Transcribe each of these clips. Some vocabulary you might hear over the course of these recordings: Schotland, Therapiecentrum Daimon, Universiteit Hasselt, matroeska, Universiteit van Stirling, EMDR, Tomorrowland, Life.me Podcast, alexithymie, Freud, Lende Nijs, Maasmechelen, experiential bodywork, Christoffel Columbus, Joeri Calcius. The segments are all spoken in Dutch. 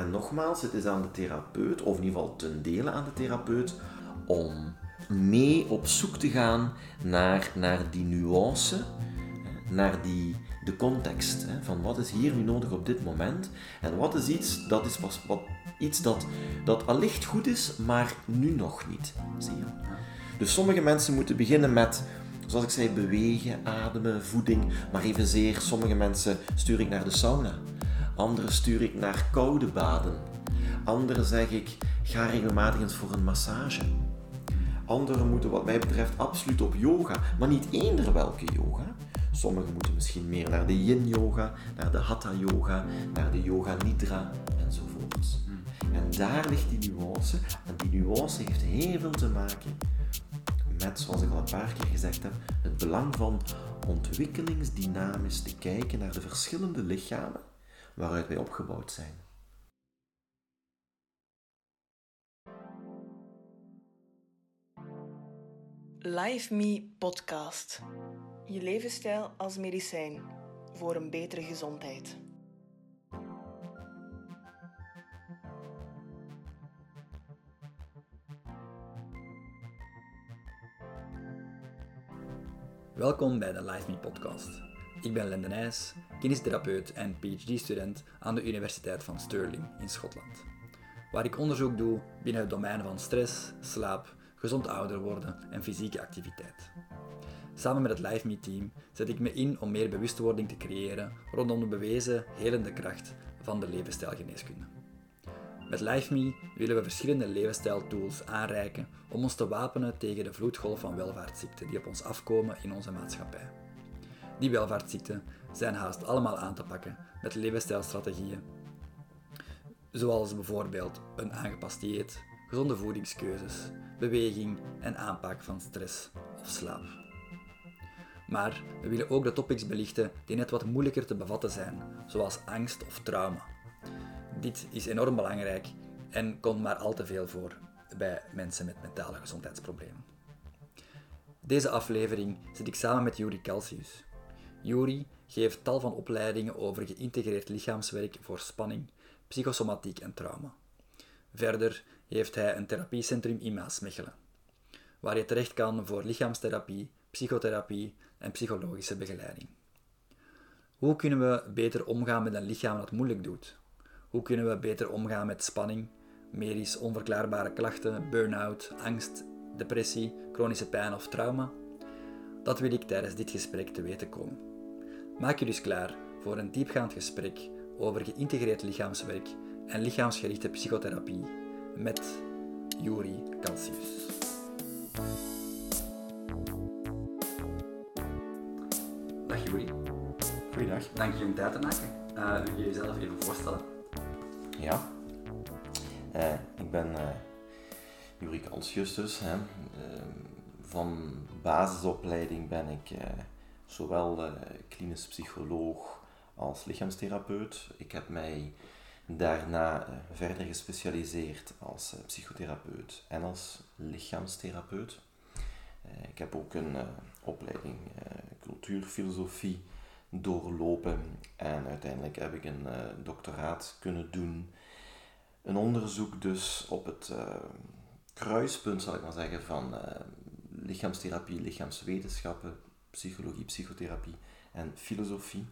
En nogmaals, het is aan de therapeut, of in ieder geval ten dele aan de therapeut, om mee op zoek te gaan naar die nuance, naar de context. Hè, van wat is hier nu nodig op dit moment? En wat is iets dat is pas wat iets dat allicht goed is, maar nu nog niet. Zie je? Dus sommige mensen moeten beginnen met, zoals ik zei, bewegen, ademen, voeding. Maar evenzeer, sommige mensen stuur ik naar de sauna. Anderen stuur ik naar koude baden. Anderen zeg ik, ga regelmatig eens voor een massage. Anderen moeten wat mij betreft absoluut op yoga, maar niet eender welke yoga. Sommigen moeten misschien meer naar de yin-yoga, naar de hatha-yoga, naar de yoga-nidra enzovoorts. En daar ligt die nuance. En die nuance heeft heel veel te maken met, zoals ik al een paar keer gezegd heb, het belang van ontwikkelingsdynamisch te kijken naar de verschillende lichamen waaruit wij opgebouwd zijn. Life.me Podcast. Je levensstijl als medicijn voor een betere gezondheid. Welkom bij de Life.me Podcast. Ik ben Lende Nijs, kinestherapeut en PhD-student aan de Universiteit van Stirling in Schotland, waar ik onderzoek doe binnen het domein van stress, slaap, gezond ouder worden en fysieke activiteit. Samen met het Life.me-team zet ik me in om meer bewustwording te creëren rondom de bewezen helende kracht van de levensstijlgeneeskunde. Met Life.me willen we verschillende levensstijltools aanreiken om ons te wapenen tegen de vloedgolf van welvaartsziekten die op ons afkomen in onze maatschappij. Die welvaartsziekten zijn haast allemaal aan te pakken met levensstijlstrategieën, zoals bijvoorbeeld een aangepast dieet, gezonde voedingskeuzes, beweging en aanpak van stress of slaap. Maar we willen ook de topics belichten die net wat moeilijker te bevatten zijn, zoals angst of trauma. Dit is enorm belangrijk en komt maar al te veel voor bij mensen met mentale gezondheidsproblemen. Deze aflevering zit ik samen met Joeri Calcius. Joeri geeft tal van opleidingen over geïntegreerd lichaamswerk voor spanning, psychosomatiek en trauma. Verder heeft hij een therapiecentrum in Maasmechelen, waar je terecht kan voor lichaamstherapie, psychotherapie en psychologische begeleiding. Hoe kunnen we beter omgaan met een lichaam dat moeilijk doet? Hoe kunnen we beter omgaan met spanning, medisch onverklaarbare klachten, burn-out, angst, depressie, chronische pijn of trauma? Dat wil ik tijdens dit gesprek te weten komen. Maak je dus klaar voor een diepgaand gesprek over geïntegreerd lichaamswerk en lichaamsgerichte psychotherapie met Joeri Calcius. Dag Joeri. Goeiedag. Dank je om tijd te maken. Wil je jezelf even voorstellen? Ja. Ik ben Joeri Calcius dus. Van basisopleiding ben ik zowel klinisch psycholoog als lichaamstherapeut. Ik heb mij daarna verder gespecialiseerd als psychotherapeut en als lichaamstherapeut. Ik heb ook een opleiding cultuurfilosofie doorlopen en uiteindelijk heb ik een doctoraat kunnen doen. Een onderzoek dus op het kruispunt, zal ik maar zeggen, van lichaamstherapie, lichaamswetenschappen, psychologie, psychotherapie en filosofie.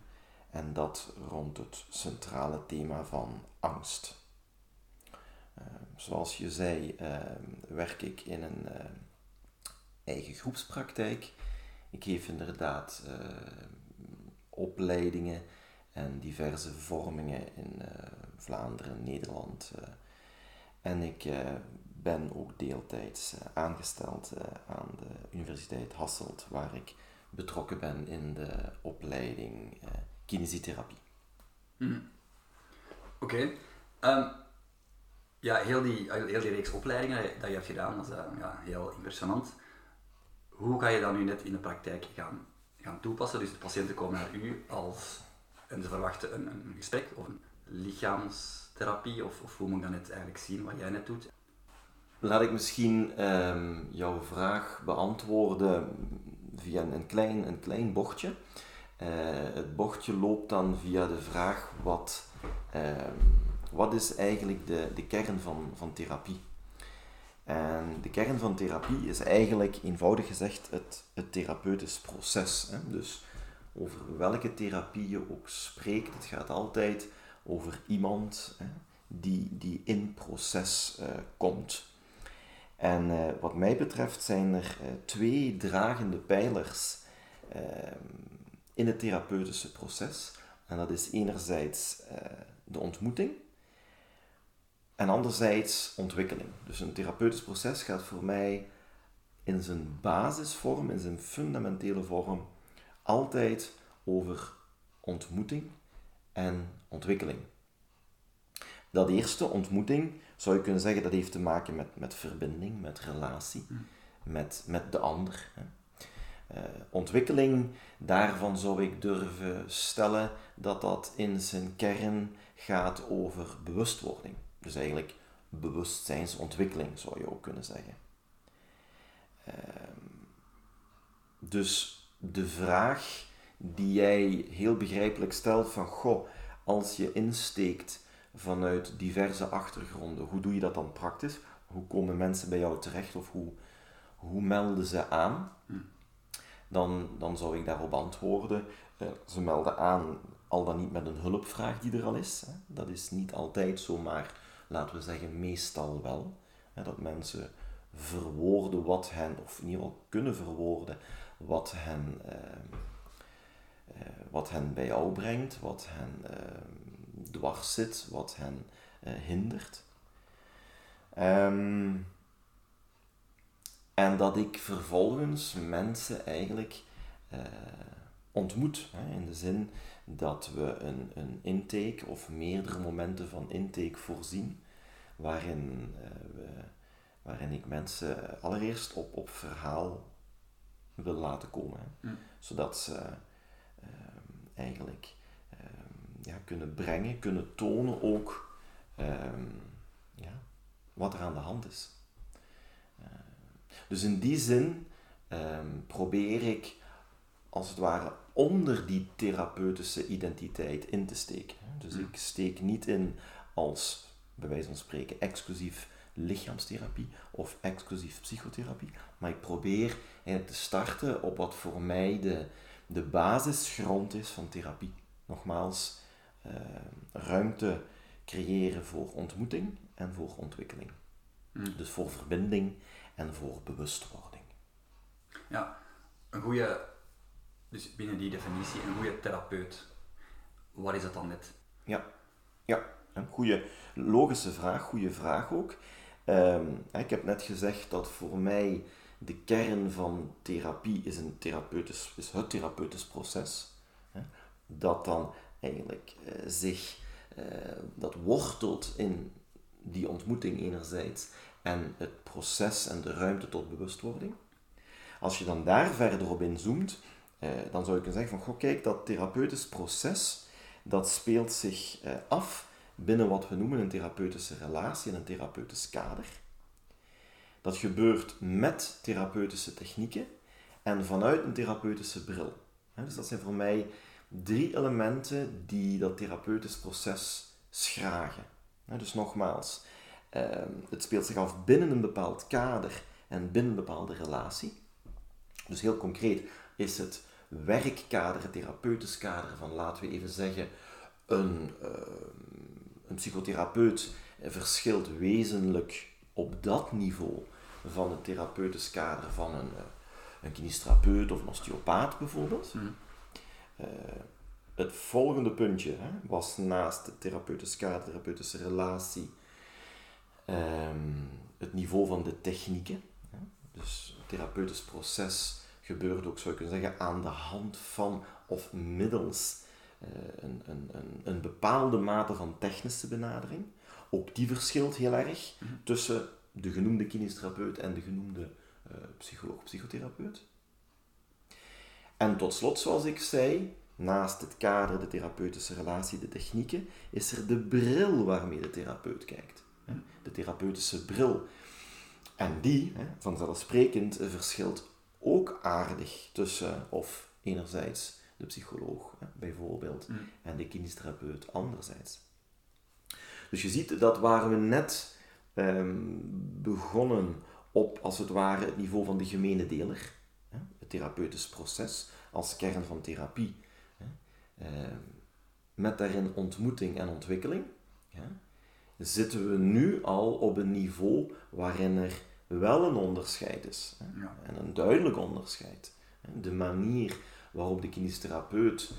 En dat rond het centrale thema van angst. Zoals je zei, werk ik in een eigen groepspraktijk. Ik geef inderdaad opleidingen en diverse vormingen in Vlaanderen, Nederland. En ik ben ook deeltijds aangesteld aan de Universiteit Hasselt, waar ik betrokken ben in de opleiding kinesietherapie. Oké. Ja, heel die reeks opleidingen dat je hebt gedaan, dat is heel impressionant. Hoe ga je dat nu net in de praktijk gaan toepassen? Dus de patiënten komen naar u en ze verwachten een gesprek of een lichaamstherapie, of hoe moet ik dat net eigenlijk zien, wat jij net doet? Laat ik misschien jouw vraag beantwoorden via een klein bochtje. Het bochtje loopt dan via de vraag wat wat is eigenlijk de kern van therapie? En de kern van therapie is eigenlijk eenvoudig gezegd het therapeutisch proces. Hè? Dus over welke therapie je ook spreekt, het gaat altijd over iemand hè, die in proces komt. En wat mij betreft zijn er twee dragende pijlers in het therapeutische proces. En dat is enerzijds de ontmoeting en anderzijds ontwikkeling. Dus een therapeutisch proces gaat voor mij in zijn basisvorm, in zijn fundamentele vorm, altijd over ontmoeting en ontwikkeling. Dat eerste, ontmoeting, zou je kunnen zeggen, dat heeft te maken met verbinding, met relatie, met de ander. Hè. Ontwikkeling, daarvan zou ik durven stellen dat in zijn kern gaat over bewustwording. Dus eigenlijk bewustzijnsontwikkeling, zou je ook kunnen zeggen. Dus de vraag die jij heel begrijpelijk stelt van, goh, als je insteekt vanuit diverse achtergronden, hoe doe je dat dan praktisch? Hoe komen mensen bij jou terecht of hoe melden ze aan? Dan zou ik daarop antwoorden. Ze melden aan, al dan niet met een hulpvraag die er al is. Hè. Dat is niet altijd zo, maar laten we zeggen meestal wel. Hè, dat mensen verwoorden wat hen, of in ieder geval kunnen verwoorden, wat hen bij jou brengt, wat hen dwars zit, wat hen hindert. En dat ik vervolgens mensen eigenlijk ontmoet. Hè, in de zin dat we een intake of meerdere momenten van intake voorzien. Waarin ik mensen allereerst op verhaal wil laten komen. Hè, zodat ze eigenlijk kunnen brengen, kunnen tonen ook wat er aan de hand is. Dus in die zin probeer ik, als het ware, onder die therapeutische identiteit in te steken. Dus ik steek niet in als, bij wijze van spreken, exclusief lichaamstherapie of exclusief psychotherapie, maar ik probeer eigenlijk te starten op wat voor mij de basisgrond is van therapie. Nogmaals, ruimte creëren voor ontmoeting en voor ontwikkeling. Dus voor verbinding en voor bewustwording. Ja, dus binnen die definitie, een goede therapeut, wat is dat dan net? Ja, een goede logische vraag, goede vraag ook. Ik heb net gezegd dat voor mij de kern van therapie is het therapeutisch proces. Hè, dat dan eigenlijk dat wortelt in die ontmoeting enerzijds en het proces en de ruimte tot bewustwording. Als je dan daar verder op inzoomt, dan zou je kunnen zeggen van, goh, kijk, dat therapeutisch proces, dat speelt zich af binnen wat we noemen een therapeutische relatie en een therapeutisch kader. Dat gebeurt met therapeutische technieken en vanuit een therapeutische bril. Dus dat zijn voor mij drie elementen die dat therapeutisch proces schragen. Dus nogmaals, het speelt zich af binnen een bepaald kader en binnen een bepaalde relatie. Dus heel concreet is het werkkader, het therapeutisch kader van, laten we even zeggen, een psychotherapeut verschilt wezenlijk op dat niveau van het therapeutisch kader van een kinestherapeut of een osteopaat bijvoorbeeld. Het volgende puntje was naast het therapeutisch kader, therapeutische relatie, het niveau van de technieken. Dus het therapeutisch proces gebeurt ook, zou je kunnen zeggen, aan de hand van of middels een bepaalde mate van technische benadering. Ook die verschilt heel erg tussen de genoemde kinestherapeut en de genoemde psycholoog, psychotherapeut. En tot slot, zoals ik zei, naast het kader, de therapeutische relatie, de technieken, is er de bril waarmee de therapeut kijkt. De therapeutische bril. En die, vanzelfsprekend, verschilt ook aardig tussen, of enerzijds de psycholoog bijvoorbeeld, en de kinestherapeut anderzijds. Dus je ziet, dat waren we net begonnen op, als het ware, het niveau van de gemene deler. Het therapeutisch proces als kern van therapie. Met daarin ontmoeting en ontwikkeling. Zitten we nu al op een niveau waarin er wel een onderscheid is. Ja. En een duidelijk onderscheid. De manier waarop de kinestherapeut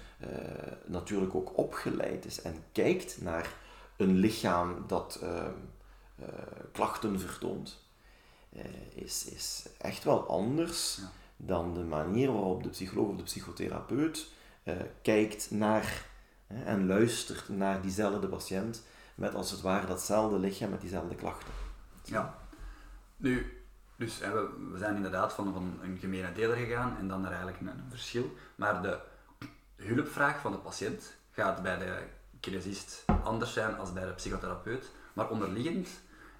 natuurlijk ook opgeleid is en kijkt naar een lichaam dat klachten vertoont, is echt wel anders ja. dan de manier waarop de psycholoog of de psychotherapeut kijkt naar en luistert naar diezelfde patiënt met als het ware datzelfde lichaam met diezelfde klachten. Ja. Nu, dus we zijn inderdaad van een gemene deler gegaan en dan naar eigenlijk een verschil. Maar de hulpvraag van de patiënt gaat bij de kinesist anders zijn dan bij de psychotherapeut. Maar onderliggend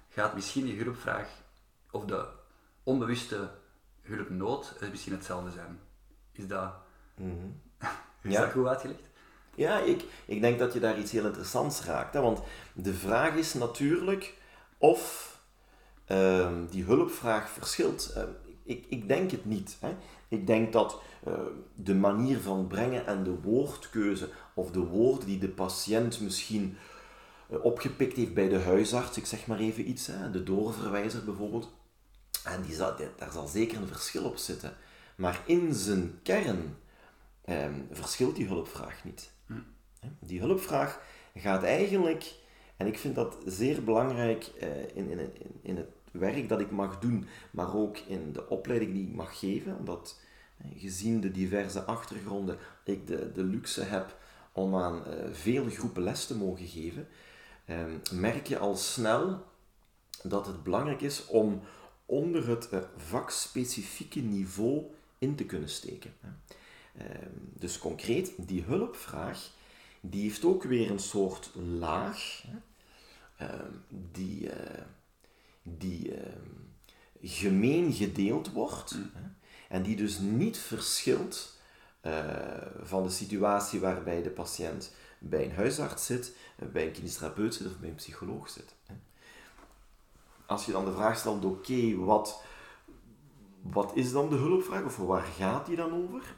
gaat misschien die hulpvraag of de onbewuste hulpnood misschien hetzelfde zijn. Is dat, is dat goed uitgelegd? Ja, ik denk dat je daar iets heel interessants raakt. Hè? Want de vraag is natuurlijk of... die hulpvraag verschilt. Ik denk het niet. Hè. Ik denk dat de manier van brengen en de woordkeuze of de woorden die de patiënt misschien opgepikt heeft bij de huisarts, ik zeg maar even iets, hè, de doorverwijzer bijvoorbeeld, en daar zal zeker een verschil op zitten. Maar in zijn kern verschilt die hulpvraag niet. Die hulpvraag gaat eigenlijk... En ik vind dat zeer belangrijk in het werk dat ik mag doen, maar ook in de opleiding die ik mag geven. Omdat gezien de diverse achtergronden ik de luxe heb om aan veel groepen les te mogen geven, merk je al snel dat het belangrijk is om onder het vakspecifieke niveau in te kunnen steken. Dus concreet, die hulpvraag, die heeft ook weer een soort laag, die gemeen gedeeld wordt en die dus niet verschilt van de situatie waarbij de patiënt bij een huisarts zit, bij een kinestherapeut zit of bij een psycholoog zit. Als je dan de vraag stelt, oké, wat is dan de hulpvraag of waar gaat die dan over?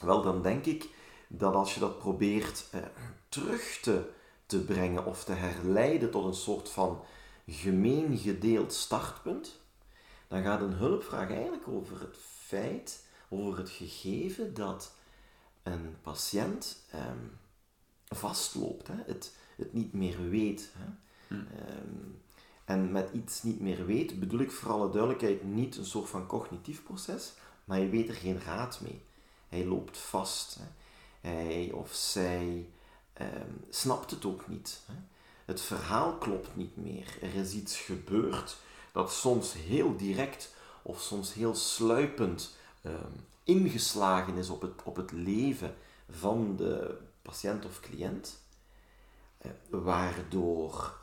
Wel, dan denk ik dat als je dat probeert terug te brengen of te herleiden tot een soort van gemeen gedeeld startpunt, dan gaat een hulpvraag eigenlijk over het feit, over het gegeven dat een patiënt vastloopt, hè? Het niet meer weet. Hè? En met iets niet meer weet bedoel ik voor alle duidelijkheid niet een soort van cognitief proces, maar je weet er geen raad mee. Hij loopt vast. Hè? Hij of zij snapt het ook niet. Hè? Het verhaal klopt niet meer. Er is iets gebeurd dat soms heel direct of soms heel sluipend ingeslagen is op het leven van de patiënt of cliënt, waardoor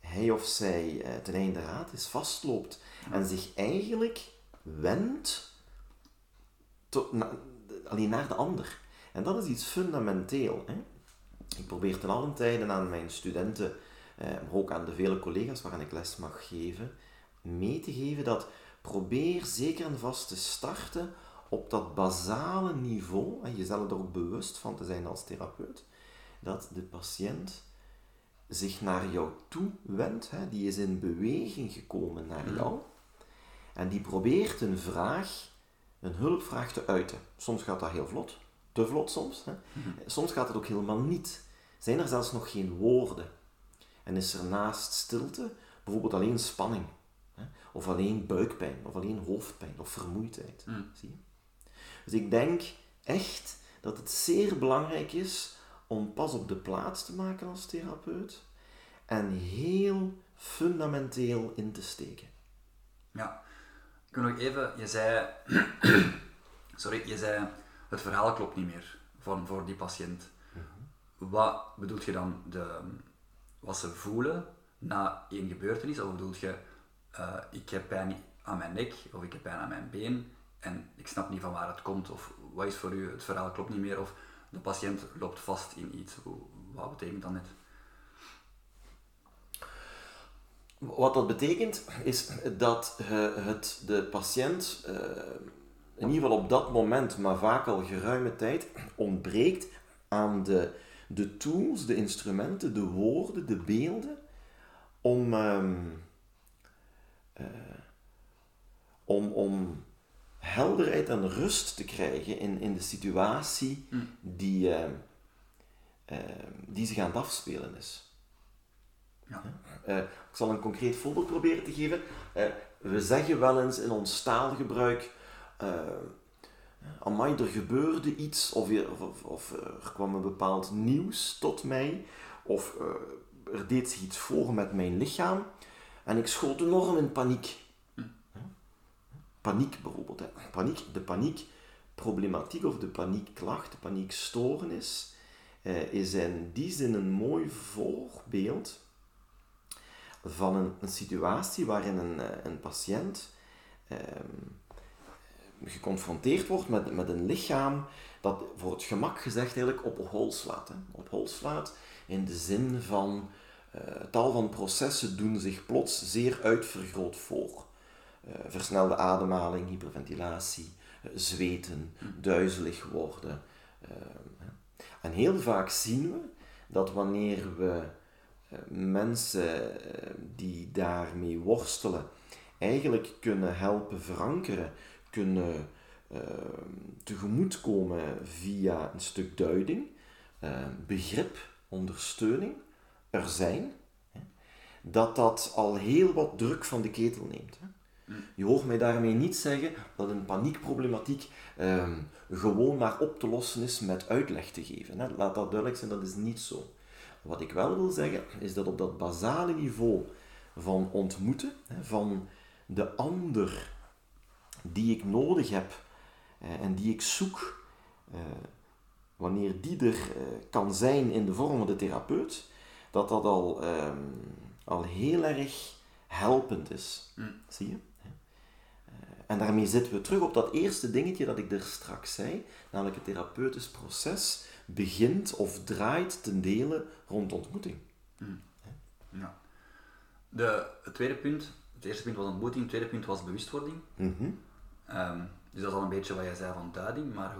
hij of zij ten einde raad is, vastloopt en zich eigenlijk wendt alleen naar de ander. En dat is iets fundamenteel. Hè? Ik probeer ten allen tijden aan mijn studenten, maar ook aan de vele collega's waaraan ik les mag geven, mee te geven dat probeer zeker en vast te starten op dat basale niveau, en jezelf er ook bewust van te zijn als therapeut, dat de patiënt zich naar jou toe wendt. Hè? Die is in beweging gekomen naar jou. En die probeert een vraag, een hulpvraag te uiten. Soms gaat dat heel vlot. Te vlot soms. Hè? Soms gaat het ook helemaal niet. Zijn er zelfs nog geen woorden. En is er naast stilte bijvoorbeeld alleen spanning. Hè? Of alleen buikpijn. Of alleen hoofdpijn. Of vermoeidheid. Zie je? Dus ik denk echt dat het zeer belangrijk is om pas op de plaats te maken als therapeut. En heel fundamenteel in te steken. Ja. Ik wil nog even, je zei, het verhaal klopt niet meer voor die patiënt. Wat bedoelt je dan, wat ze voelen na één gebeurtenis? Of bedoelt je, ik heb pijn aan mijn nek, of ik heb pijn aan mijn been, en ik snap niet van waar het komt, of wat is voor u, het verhaal klopt niet meer, of de patiënt loopt vast in iets. Wat betekent dat net? Wat dat betekent, is dat de patiënt in ieder geval op dat moment, maar vaak al geruime tijd, ontbreekt aan de tools, de instrumenten, de woorden, de beelden, om helderheid en rust te krijgen in de situatie die zich aan het afspelen is. Ja. Ik zal een concreet voorbeeld proberen te geven. We zeggen wel eens in ons taalgebruik, amai, er gebeurde iets, of er kwam een bepaald nieuws tot mij, of er deed zich iets voor met mijn lichaam, en ik schoot enorm in paniek. Paniek bijvoorbeeld. Hè. De paniekproblematiek of de paniekklacht, de paniekstoornis, is in die zin een mooi voorbeeld van een situatie waarin een patiënt geconfronteerd wordt met een lichaam dat voor het gemak gezegd eigenlijk op hol slaat. Hè. Op hol slaat in de zin van tal van processen doen zich plots zeer uitvergroot voor. Versnelde ademhaling, hyperventilatie, zweten, duizelig worden. En heel vaak zien we dat wanneer we mensen die daarmee worstelen eigenlijk kunnen helpen verankeren, kunnen tegemoetkomen via een stuk duiding, begrip, ondersteuning, er zijn, hè, dat al heel wat druk van de ketel neemt. Hè. Je hoort mij daarmee niet zeggen dat een paniekproblematiek gewoon maar op te lossen is met uitleg te geven. Hè. Laat dat duidelijk zijn, dat is niet zo. Wat ik wel wil zeggen, is dat op dat basale niveau van ontmoeten, van de ander die ik nodig heb en die ik zoek, wanneer die er kan zijn in de vorm van de therapeut, dat dat al heel erg helpend is. Zie je? En daarmee zitten we terug op dat eerste dingetje dat ik er straks zei, namelijk het therapeutisch proces begint of draait ten dele rond ontmoeting. Ja. Het tweede punt, het eerste punt was ontmoeting, het tweede punt was bewustwording. Mm-hmm. Dus dat is al een beetje wat jij zei van duiding, maar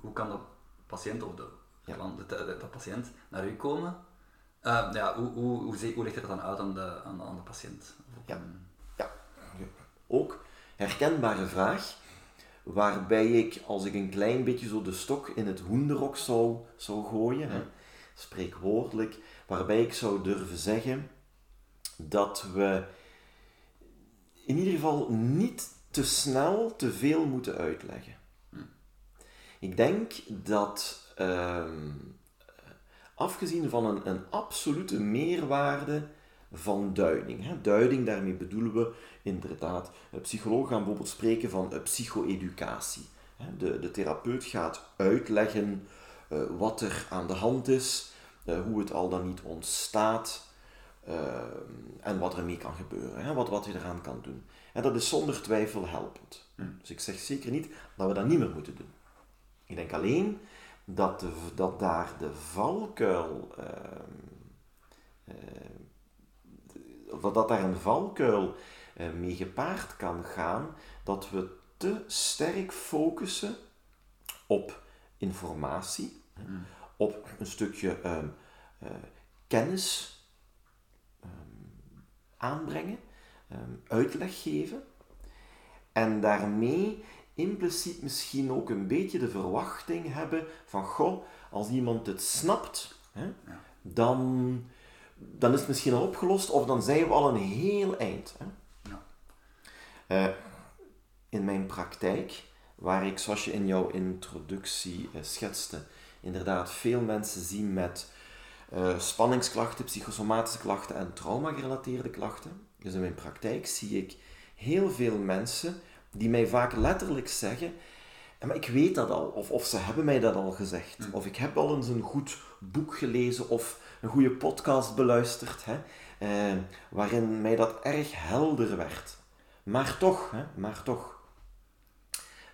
hoe kan de patiënt of de patiënt naar u komen? Hoe ligt het dan uit aan de patiënt? Ja. Ook herkenbare vraag, waarbij ik, als ik een klein beetje zo de stok in het hoenderok zou gooien, hè, spreekwoordelijk, waarbij ik zou durven zeggen dat we in ieder geval niet te snel te veel moeten uitleggen. Ik denk dat, afgezien van een absolute meerwaarde van duiding. Hè. Duiding, daarmee bedoelen we inderdaad, psychologen gaan bijvoorbeeld spreken van psycho-educatie. De therapeut gaat uitleggen wat er aan de hand is, hoe het al dan niet ontstaat en wat ermee kan gebeuren, hè. Wat je eraan kan doen. En dat is zonder twijfel helpend. Dus ik zeg zeker niet dat we dat niet meer moeten doen. Ik denk alleen dat daar de valkuil... dat daar een valkuil mee gepaard kan gaan, dat we te sterk focussen op informatie, op een stukje kennis aanbrengen, uitleg geven, en daarmee impliciet misschien ook een beetje de verwachting hebben van, goh, als iemand het snapt, dan is het misschien al opgelost, of dan zijn we al een heel eind. Hè? Ja. In mijn praktijk, waar ik, zoals je in jouw introductie schetste, inderdaad veel mensen zie met spanningsklachten, psychosomatische klachten en trauma-gerelateerde klachten. Dus in mijn praktijk zie ik heel veel mensen die mij vaak letterlijk zeggen, maar ik weet dat al, of ze hebben mij dat al gezegd, of ik heb al eens een goed boek gelezen, of een goede podcast beluisterd, hè, waarin mij dat erg helder werd. Maar toch.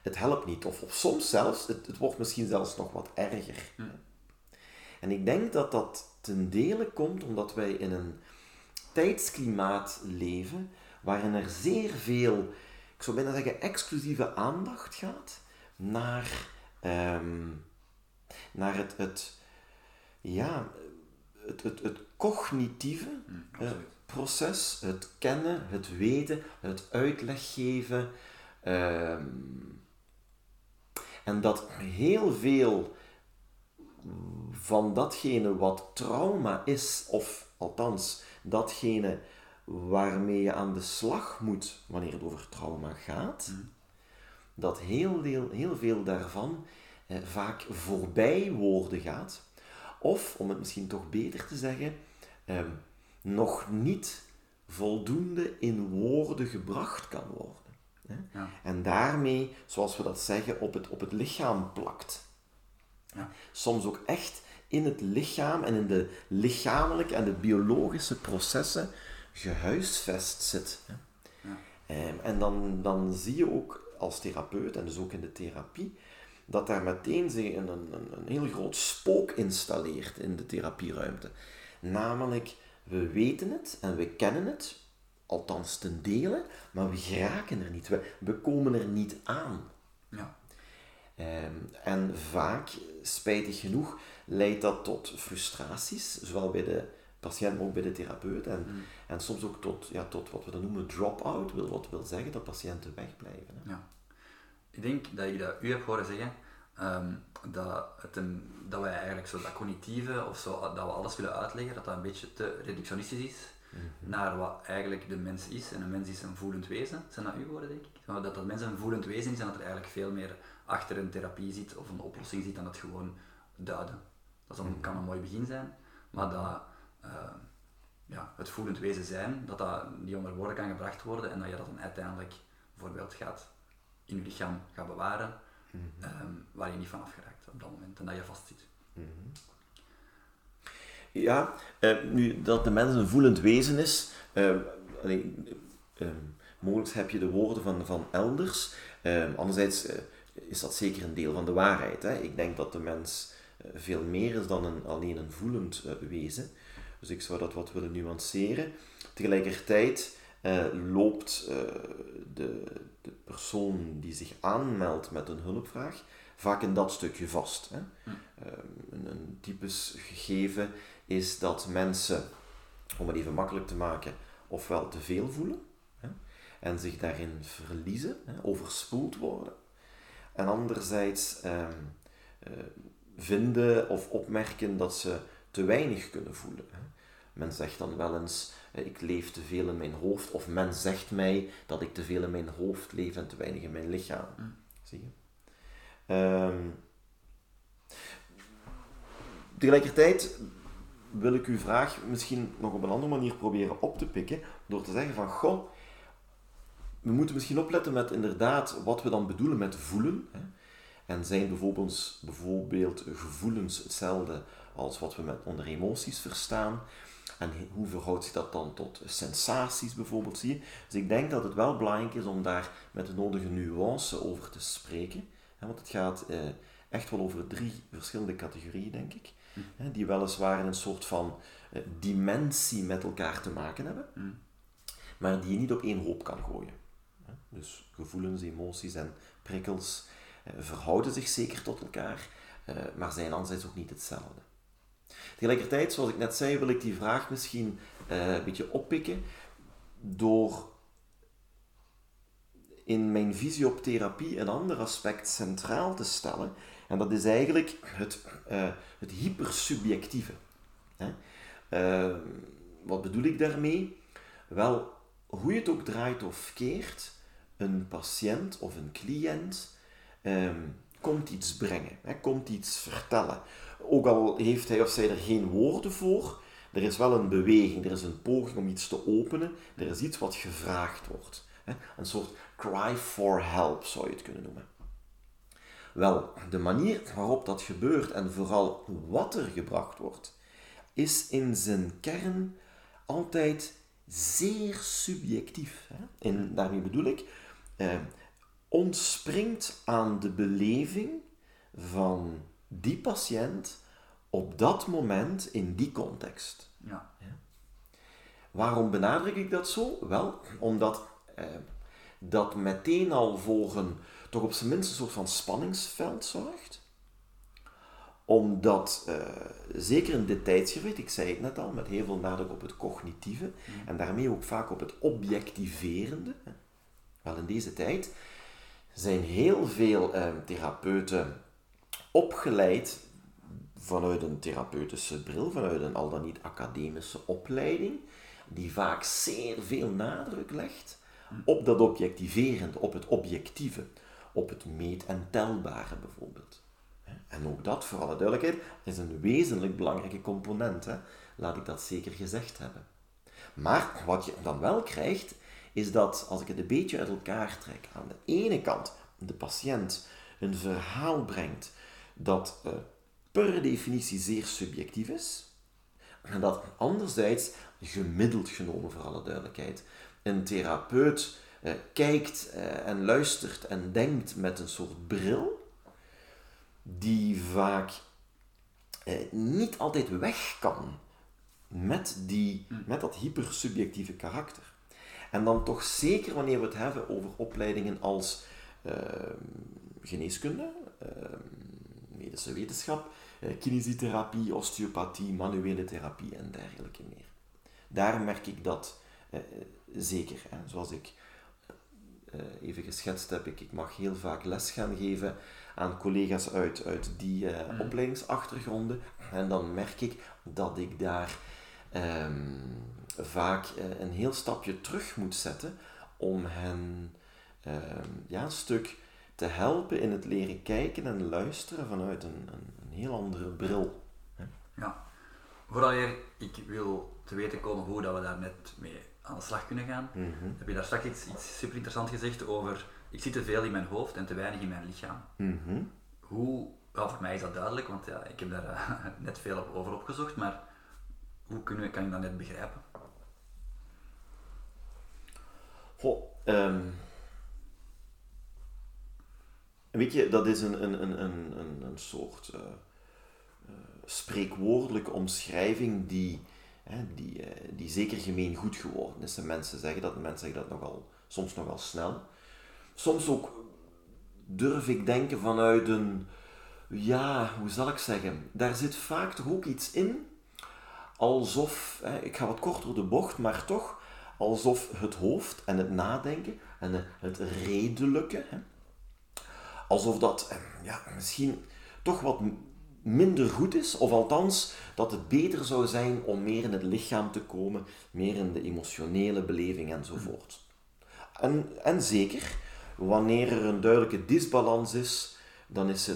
Het helpt niet. Of soms zelfs, het wordt misschien zelfs nog wat erger. En ik denk dat dat ten dele komt omdat wij in een universiteitsklimaat leven, waarin er zeer veel, ik zou bijna zeggen, exclusieve aandacht gaat naar het cognitieve proces, het kennen, het weten, het uitleg geven. En dat heel veel van datgene wat trauma is, of althans datgene waarmee je aan de slag moet wanneer het over trauma gaat, dat heel veel daarvan vaak voorbij woorden gaat. Of, om het misschien toch beter te zeggen, nog niet voldoende in woorden gebracht kan worden. Ja. En daarmee, zoals we dat zeggen, op het lichaam plakt. Ja. Soms ook echt in het lichaam en in de lichamelijke en de biologische processen gehuisvest zit. Ja. En dan zie je ook als therapeut, en dus ook in de therapie, dat daar meteen zich een heel groot spook installeert in de therapieruimte. Namelijk, we weten het en we kennen het, althans ten dele, maar we geraken er niet, we komen er niet aan. Ja. En vaak, spijtig genoeg, leidt dat tot frustraties, zowel bij de patiënt, maar ook bij de therapeut. En soms ook tot wat we dan noemen drop-out, wat wil zeggen dat patiënten wegblijven. Hè. Ja. Ik denk dat je dat u hebt horen zeggen, dat wij eigenlijk zo dat cognitieve, of zo, dat we alles willen uitleggen, dat dat een beetje te reductionistisch is. Naar wat eigenlijk de mens is. En een mens is een voelend wezen, zijn dat uw woorden, denk ik? Dat mens een voelend wezen is en dat er eigenlijk veel meer achter een therapie zit of een oplossing zit dan dat gewoon duiden. Dat kan een mooi begin zijn, maar dat het voelend wezen zijn, dat niet onder woorden kan gebracht worden en dat je dat dan uiteindelijk bijvoorbeeld gaat in je lichaam gaan bewaren, waar je niet van afgeraakt op dat moment en dat je vastzit. Mm-hmm. Ja, nu dat de mens een voelend wezen is, mogelijk heb je de woorden van elders, anderzijds is dat zeker een deel van de waarheid. Hè? Ik denk dat de mens veel meer is dan alleen een voelend wezen, dus ik zou dat wat willen nuanceren. Tegelijkertijd loopt de persoon die zich aanmeldt met een hulpvraag vaak in dat stukje vast. Hè? Een typisch gegeven is dat mensen, om het even makkelijk te maken, ofwel te veel voelen, hè, en zich daarin verliezen, hè, overspoeld worden. En anderzijds vinden of opmerken dat ze te weinig kunnen voelen. Hè. Men zegt dan wel eens, ik leef te veel in mijn hoofd, of men zegt mij dat ik te veel in mijn hoofd leef en te weinig in mijn lichaam. Zie je? Tegelijkertijd wil ik uw vraag misschien nog op een andere manier proberen op te pikken door te zeggen van, goh, we moeten misschien opletten met inderdaad wat we dan bedoelen met voelen, hè? En zijn bijvoorbeeld gevoelens hetzelfde als wat we onder emoties verstaan en hoe verhoudt zich dat dan tot sensaties bijvoorbeeld, zie je? Dus ik denk dat het wel belangrijk is om daar met de nodige nuance over te spreken, hè? Want het gaat echt wel over 3 verschillende categorieën, denk ik, die weliswaar een soort van dimensie met elkaar te maken hebben, maar die je niet op één hoop kan gooien. Dus gevoelens, emoties en prikkels verhouden zich zeker tot elkaar, maar zijn anderzijds ook niet hetzelfde. Tegelijkertijd, zoals ik net zei, wil ik die vraag misschien een beetje oppikken door in mijn visie op therapie een ander aspect centraal te stellen. En dat is eigenlijk het hypersubjectieve. Hè? Wat bedoel ik daarmee? Wel, hoe je het ook draait of keert, een patiënt of een cliënt komt iets brengen, hè? Komt iets vertellen. Ook al heeft hij of zij er geen woorden voor, er is wel een beweging, er is een poging om iets te openen, er is iets wat gevraagd wordt. Hè? Een soort cry for help zou je het kunnen noemen. Wel, de manier waarop dat gebeurt en vooral wat er gebracht wordt, is in zijn kern altijd zeer subjectief. Hè? En daarmee bedoel ik, ontspringt aan de beleving van die patiënt op dat moment in die context. Ja. Waarom benadruk ik dat zo? Wel, omdat dat meteen al voor een, toch op zijn minst een soort van spanningsveld zorgt. Omdat, zeker in dit tijdsgewricht, ik zei het net al, met heel veel nadruk op het cognitieve en daarmee ook vaak op het objectiverende. Wel, in deze tijd zijn heel veel therapeuten opgeleid vanuit een therapeutische bril, vanuit een al dan niet academische opleiding, die vaak zeer veel nadruk legt op dat objectiverende, op het objectieve, op het meet- en telbare bijvoorbeeld. En ook dat, voor alle duidelijkheid, is een wezenlijk belangrijke component, hè? Laat ik dat zeker gezegd hebben. Maar wat je dan wel krijgt, is dat, als ik het een beetje uit elkaar trek, aan de ene kant de patiënt een verhaal brengt dat per definitie zeer subjectief is, en dat anderzijds, gemiddeld genomen voor alle duidelijkheid, een therapeut kijkt en luistert en denkt met een soort bril, die vaak niet altijd weg kan met dat hypersubjectieve karakter. En dan toch zeker wanneer we het hebben over opleidingen als geneeskunde, medische wetenschap, kinesietherapie, osteopathie, manuele therapie en dergelijke meer. Daar merk ik dat zeker. Hè. Zoals ik even geschetst heb, ik mag heel vaak les gaan geven aan collega's uit die opleidingsachtergronden. En dan merk ik dat ik daar vaak een heel stapje terug moet zetten om hen een stuk te helpen in het leren kijken en luisteren vanuit een heel andere bril. Ja. Ik wil te weten komen hoe dat we daar net mee aan de slag kunnen gaan. Mm-hmm. Heb je daar straks iets super interessants gezegd over... Ik zie te veel in mijn hoofd en te weinig in mijn lichaam. Mm-hmm. Voor mij is dat duidelijk, want ja, ik heb daar net veel over opgezocht, maar hoe kan ik dat net begrijpen? Weet je, dat is een soort spreekwoordelijke omschrijving die zeker gemeengoed geworden is. En mensen zeggen dat soms nogal snel. Soms ook durf ik denken vanuit hoe zal ik zeggen, daar zit vaak toch ook iets in, alsof, ik ga wat kort door de bocht, maar toch, alsof het hoofd en het nadenken en het redelijke, alsof dat misschien toch wat minder goed is, of althans, dat het beter zou zijn om meer in het lichaam te komen, meer in de emotionele beleving enzovoort. En zeker, wanneer er een duidelijke disbalans is, dan is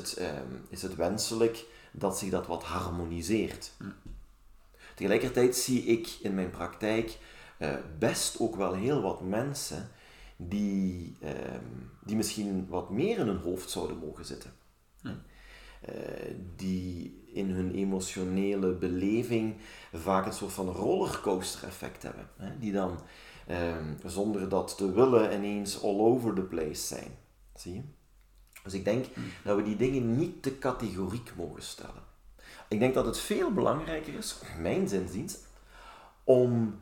het wenselijk dat zich dat wat harmoniseert. Tegelijkertijd zie ik in mijn praktijk best ook wel heel wat mensen die misschien wat meer in hun hoofd zouden mogen zitten. Die in hun emotionele beleving vaak een soort van rollercoaster effect hebben. Die dan... zonder dat te willen ineens all over the place zijn. Zie je? Dus ik denk dat we die dingen niet te categoriek mogen stellen. Ik denk dat het veel belangrijker is, mijn zinziens, om,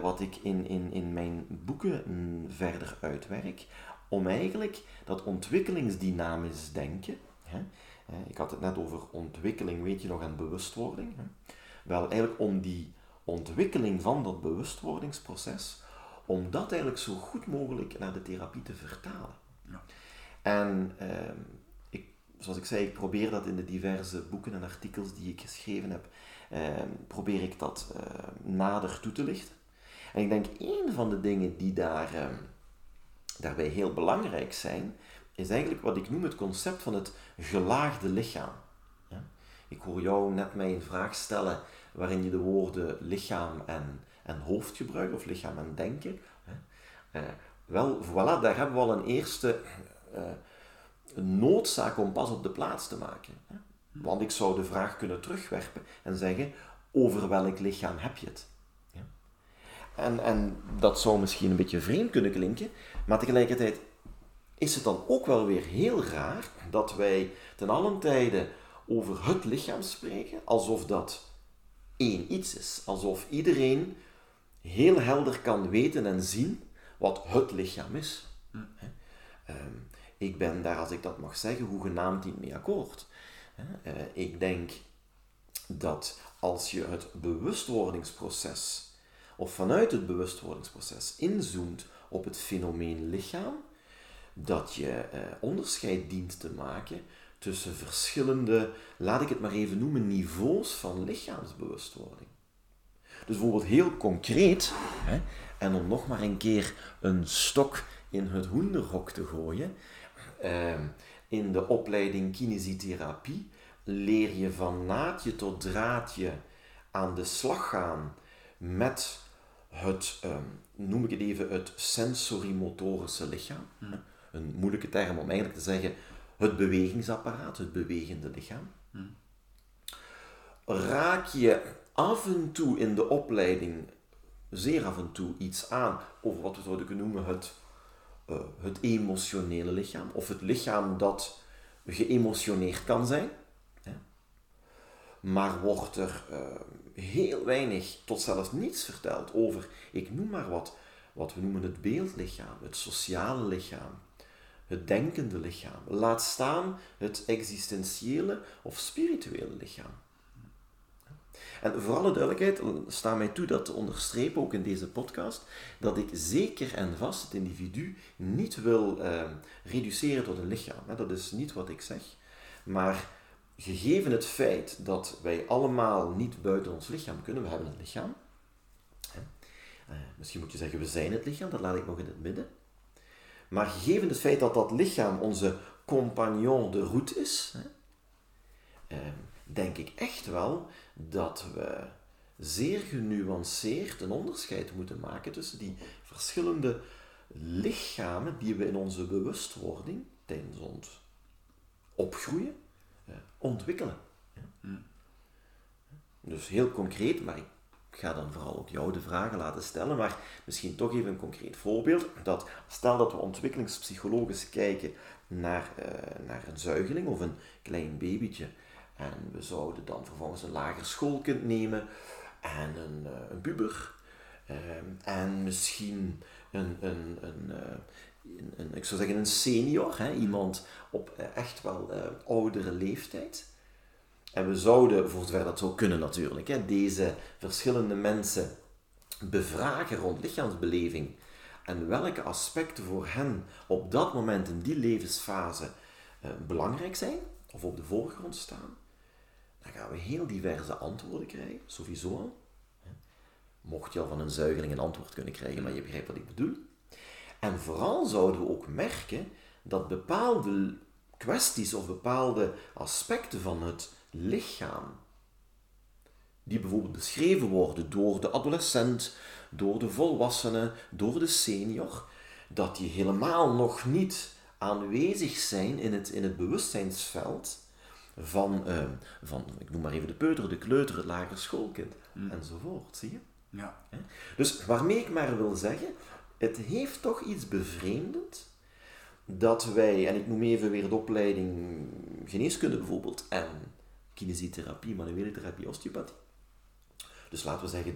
wat ik in mijn boeken verder uitwerk, om eigenlijk dat ontwikkelingsdynamisch denken, ik had het net over ontwikkeling, weet je nog, en bewustwording, wel eigenlijk om die ontwikkeling van dat bewustwordingsproces, om dat eigenlijk zo goed mogelijk naar de therapie te vertalen. Ja. En zoals ik zei, ik probeer dat in de diverse boeken en artikels die ik geschreven heb, probeer ik dat nader toe te lichten. En ik denk, één van de dingen die daarbij heel belangrijk zijn, is eigenlijk wat ik noem het concept van het gelaagde lichaam. Ja? Ik hoor jou net mij een vraag stellen waarin je de woorden lichaam en hoofd gebruikt, of lichaam en denken. Wel, voilà, daar hebben we al een eerste noodzaak om pas op de plaats te maken. Want ik zou de vraag kunnen terugwerpen en zeggen, over welk lichaam heb je het? Ja. En dat zou misschien een beetje vreemd kunnen klinken, maar tegelijkertijd is het dan ook wel weer heel raar dat wij ten allen tijde over het lichaam spreken, alsof dat één iets is. Alsof iedereen heel helder kan weten en zien wat het lichaam is. Ik ben daar, als ik dat mag zeggen, hoegenaamd niet mee akkoord. Ik denk dat als je het bewustwordingsproces, of vanuit het bewustwordingsproces, inzoomt op het fenomeen lichaam, dat je onderscheid dient te maken tussen verschillende, laat ik het maar even noemen, niveaus van lichaamsbewustwording. Dus bijvoorbeeld heel concreet, en om nog maar een keer een stok in het hoenderhok te gooien, in de opleiding kinesietherapie leer je van naadje tot draadje aan de slag gaan met het, noem ik het even, het sensorimotorische lichaam. Een moeilijke term om eigenlijk te zeggen, het bewegingsapparaat, het bewegende lichaam. Raak je af en toe in de opleiding, zeer af en toe, iets aan over wat we zouden kunnen noemen het emotionele lichaam, of het lichaam dat geëmotioneerd kan zijn, maar wordt er heel weinig tot zelfs niets verteld over, ik noem maar wat we noemen het beeldlichaam, het sociale lichaam, het denkende lichaam, laat staan het existentiële of spirituele lichaam. En voor alle duidelijkheid, sta mij toe dat te onderstrepen, ook in deze podcast, dat ik zeker en vast het individu niet wil reduceren tot een lichaam. Dat is niet wat ik zeg. Maar gegeven het feit dat wij allemaal niet buiten ons lichaam kunnen, we hebben het lichaam. Misschien moet je zeggen, we zijn het lichaam, dat laat ik nog in het midden. Maar gegeven het feit dat dat lichaam onze compagnon de route is, denk ik echt wel dat we zeer genuanceerd een onderscheid moeten maken tussen die verschillende lichamen die we in onze bewustwording tijdens ons opgroeien, ontwikkelen. Dus heel concreet, maar ik ga dan vooral ook jou de vragen laten stellen, maar misschien toch even een concreet voorbeeld. Dat, stel dat we ontwikkelingspsychologisch kijken naar een zuigeling of een klein babytje, en we zouden dan vervolgens een lager schoolkind nemen en een puber. En misschien ik zou zeggen een senior, iemand op echt wel oudere leeftijd. En we zouden, voor zover dat zou kunnen natuurlijk, deze verschillende mensen bevragen rond lichaamsbeleving. En welke aspecten voor hen op dat moment in die levensfase belangrijk zijn of op de voorgrond staan. Dan gaan we heel diverse antwoorden krijgen, sowieso al. Mocht je al van een zuigeling een antwoord kunnen krijgen, maar je begrijpt wat ik bedoel. En vooral zouden we ook merken dat bepaalde kwesties of bepaalde aspecten van het lichaam, die bijvoorbeeld beschreven worden door de adolescent, door de volwassene, door de senior, dat die helemaal nog niet aanwezig zijn in het bewustzijnsveld van, ik noem maar even de peuter, de kleuter, het lagere schoolkind, enzovoort, zie je? Ja. Dus waarmee ik maar wil zeggen, het heeft toch iets bevreemdend dat wij, en ik noem even weer de opleiding geneeskunde bijvoorbeeld, en kinesietherapie, manuele therapie, osteopathie. Dus laten we zeggen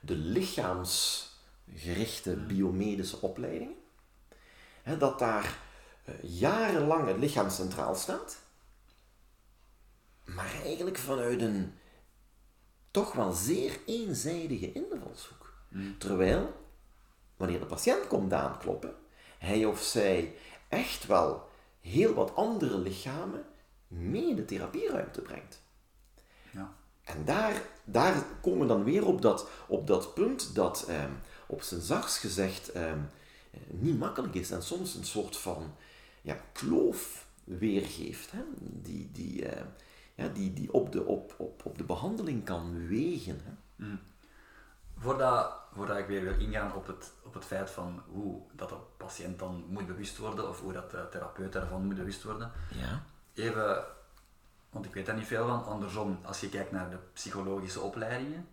de lichaamsgerichte biomedische opleidingen, dat daar jarenlang het lichaam centraal staat, maar eigenlijk vanuit een toch wel zeer eenzijdige invalshoek. Terwijl, wanneer de patiënt komt aankloppen, hij of zij echt wel heel wat andere lichamen mee in de therapieruimte brengt. Ja. En daar komen we dan weer op dat punt dat op zijn zachts gezegd niet makkelijk is en soms een soort van kloof weergeeft, die op de behandeling kan wegen. Voordat ik weer wil ingaan op het feit van hoe dat de patiënt dan moet bewust worden, of hoe dat de therapeut daarvan moet bewust worden, even, want ik weet daar niet veel van, andersom, als je kijkt naar de psychologische opleidingen,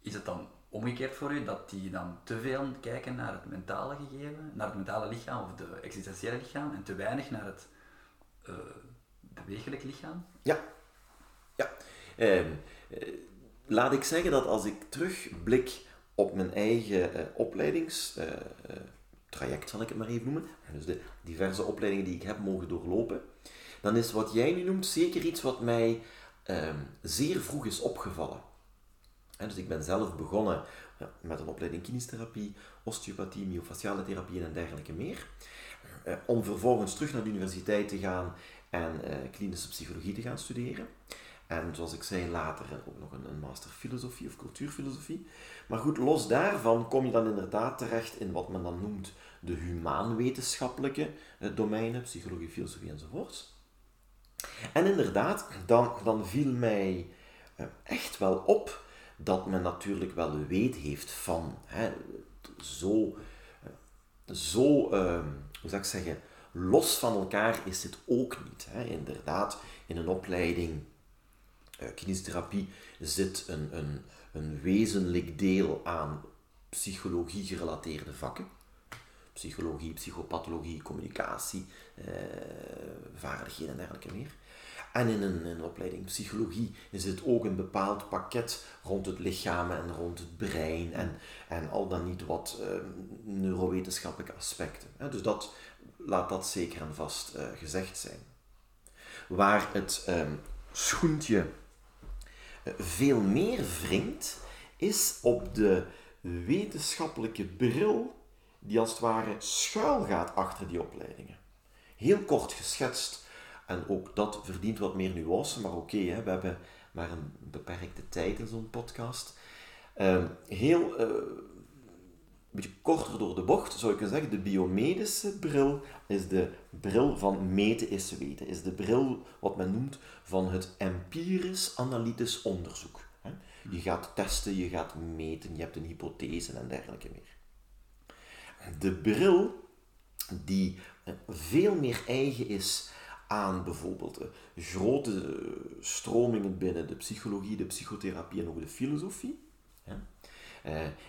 is het dan omgekeerd voor u, dat die dan te veel kijken naar het mentale gegeven, naar het mentale lichaam of de existentiële lichaam, en te weinig naar het bewegelijk lichaam? Ja. Laat ik zeggen dat als ik terugblik op mijn eigen opleidingstraject, zal ik het maar even noemen, dus de diverse opleidingen die ik heb mogen doorlopen, dan is wat jij nu noemt zeker iets wat mij zeer vroeg is opgevallen. En dus ik ben zelf begonnen met een opleiding kinesietherapie, osteopathie, myofasciale therapie en dergelijke meer. Om vervolgens terug naar de universiteit te gaan en klinische psychologie te gaan studeren. En zoals ik zei, later ook nog een master filosofie of cultuurfilosofie. Maar goed, los daarvan kom je dan inderdaad terecht in wat men dan noemt de humaanwetenschappelijke domeinen, psychologie, filosofie enzovoorts. En inderdaad, dan viel mij echt wel op dat men natuurlijk wel weet heeft van, hè, hoe zou ik zeggen, los van elkaar is dit ook niet. Hè. Inderdaad, in een opleiding kinesietherapie zit een wezenlijk deel aan psychologie-gerelateerde vakken. Psychologie, psychopathologie, communicatie, vaardigheden en dergelijke meer. En in een opleiding psychologie is het ook een bepaald pakket rond het lichaam en rond het brein en al dan niet wat neurowetenschappelijke aspecten. Dus dat, laat dat zeker en vast gezegd zijn. Waar het schoentje veel meer wringt, is op de wetenschappelijke bril die als het ware schuil gaat achter die opleidingen. Heel kort geschetst. En ook dat verdient wat meer nuance, maar oké, we hebben maar een beperkte tijd in zo'n podcast. Een beetje korter door de bocht zou ik kunnen zeggen, de biomedische bril is de bril van meten is weten. Is de bril wat men noemt van het empirisch-analytisch onderzoek. Je gaat testen, je gaat meten, je hebt een hypothese en dergelijke meer. De bril die veel meer eigen is aan bijvoorbeeld grote stromingen binnen de psychologie, de psychotherapie en ook de filosofie,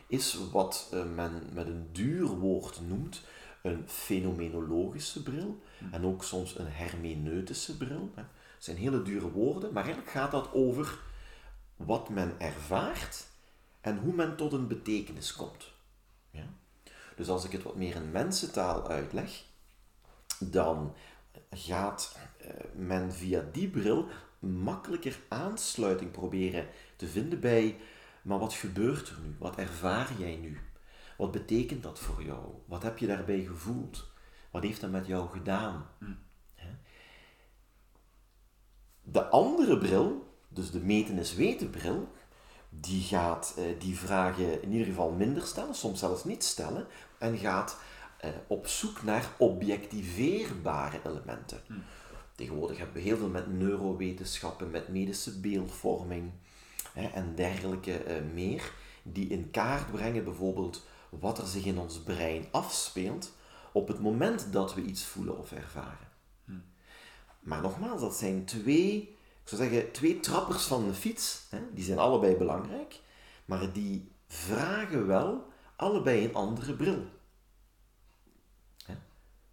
is wat men met een duur woord noemt een fenomenologische bril en ook soms een hermeneutische bril. Dat zijn hele dure woorden, maar eigenlijk gaat dat over wat men ervaart en hoe men tot een betekenis komt. Ja? Dus als ik het wat meer in mensentaal uitleg, dan gaat men via die bril makkelijker aansluiting proberen te vinden bij, maar wat gebeurt er nu? Wat ervaar jij nu? Wat betekent dat voor jou? Wat heb je daarbij gevoeld? Wat heeft dat met jou gedaan? De andere bril, dus de meten is weten bril, die gaat die vragen in ieder geval minder stellen, soms zelfs niet stellen, en gaat op zoek naar objectiveerbare elementen. Tegenwoordig hebben we heel veel met neurowetenschappen, met medische beeldvorming en dergelijke meer, die in kaart brengen bijvoorbeeld wat er zich in ons brein afspeelt op het moment dat we iets voelen of ervaren. Maar nogmaals, dat zijn twee trappers van de fiets, hè? Die zijn allebei belangrijk, maar die vragen wel allebei een andere bril.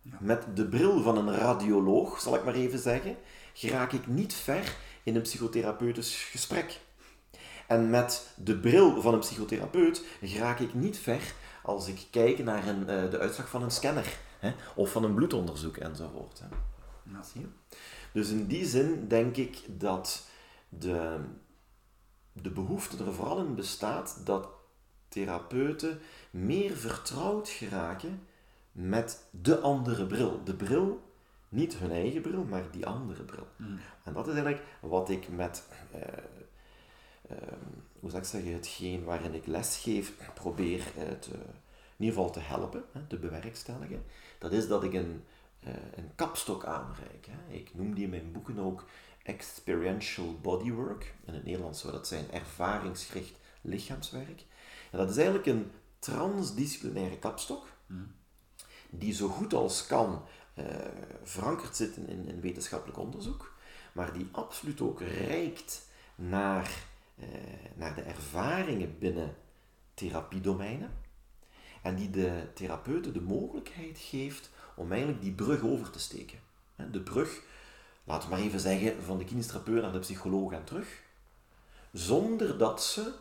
Ja. Met de bril van een radioloog, zal ik maar even zeggen, geraak ik niet ver in een psychotherapeutisch gesprek. En met de bril van een psychotherapeut geraak ik niet ver als ik kijk naar de uitslag van een scanner, hè, of van een bloedonderzoek enzovoort. Hè. Ja. Zie je? Dus in die zin denk ik dat de behoefte er vooral in bestaat dat therapeuten meer vertrouwd geraken met de andere bril. De bril, niet hun eigen bril, maar die andere bril. En dat is eigenlijk wat ik met, hetgeen waarin ik lesgeef, probeer in ieder geval te helpen, te bewerkstelligen. Dat is dat ik een kapstok aanreik. Hè. Ik noem die in mijn boeken ook experiential bodywork. In het Nederlands zou dat zijn ervaringsgericht lichaamswerk. En dat is eigenlijk een transdisciplinaire kapstok, die zo goed als kan verankerd zitten in wetenschappelijk onderzoek, maar die absoluut ook reikt naar de ervaringen binnen therapiedomeinen en die de therapeuten de mogelijkheid geeft om eigenlijk die brug over te steken. De brug, laten we maar even zeggen, van de kinesietherapeut naar de psycholoog en terug, zonder dat ze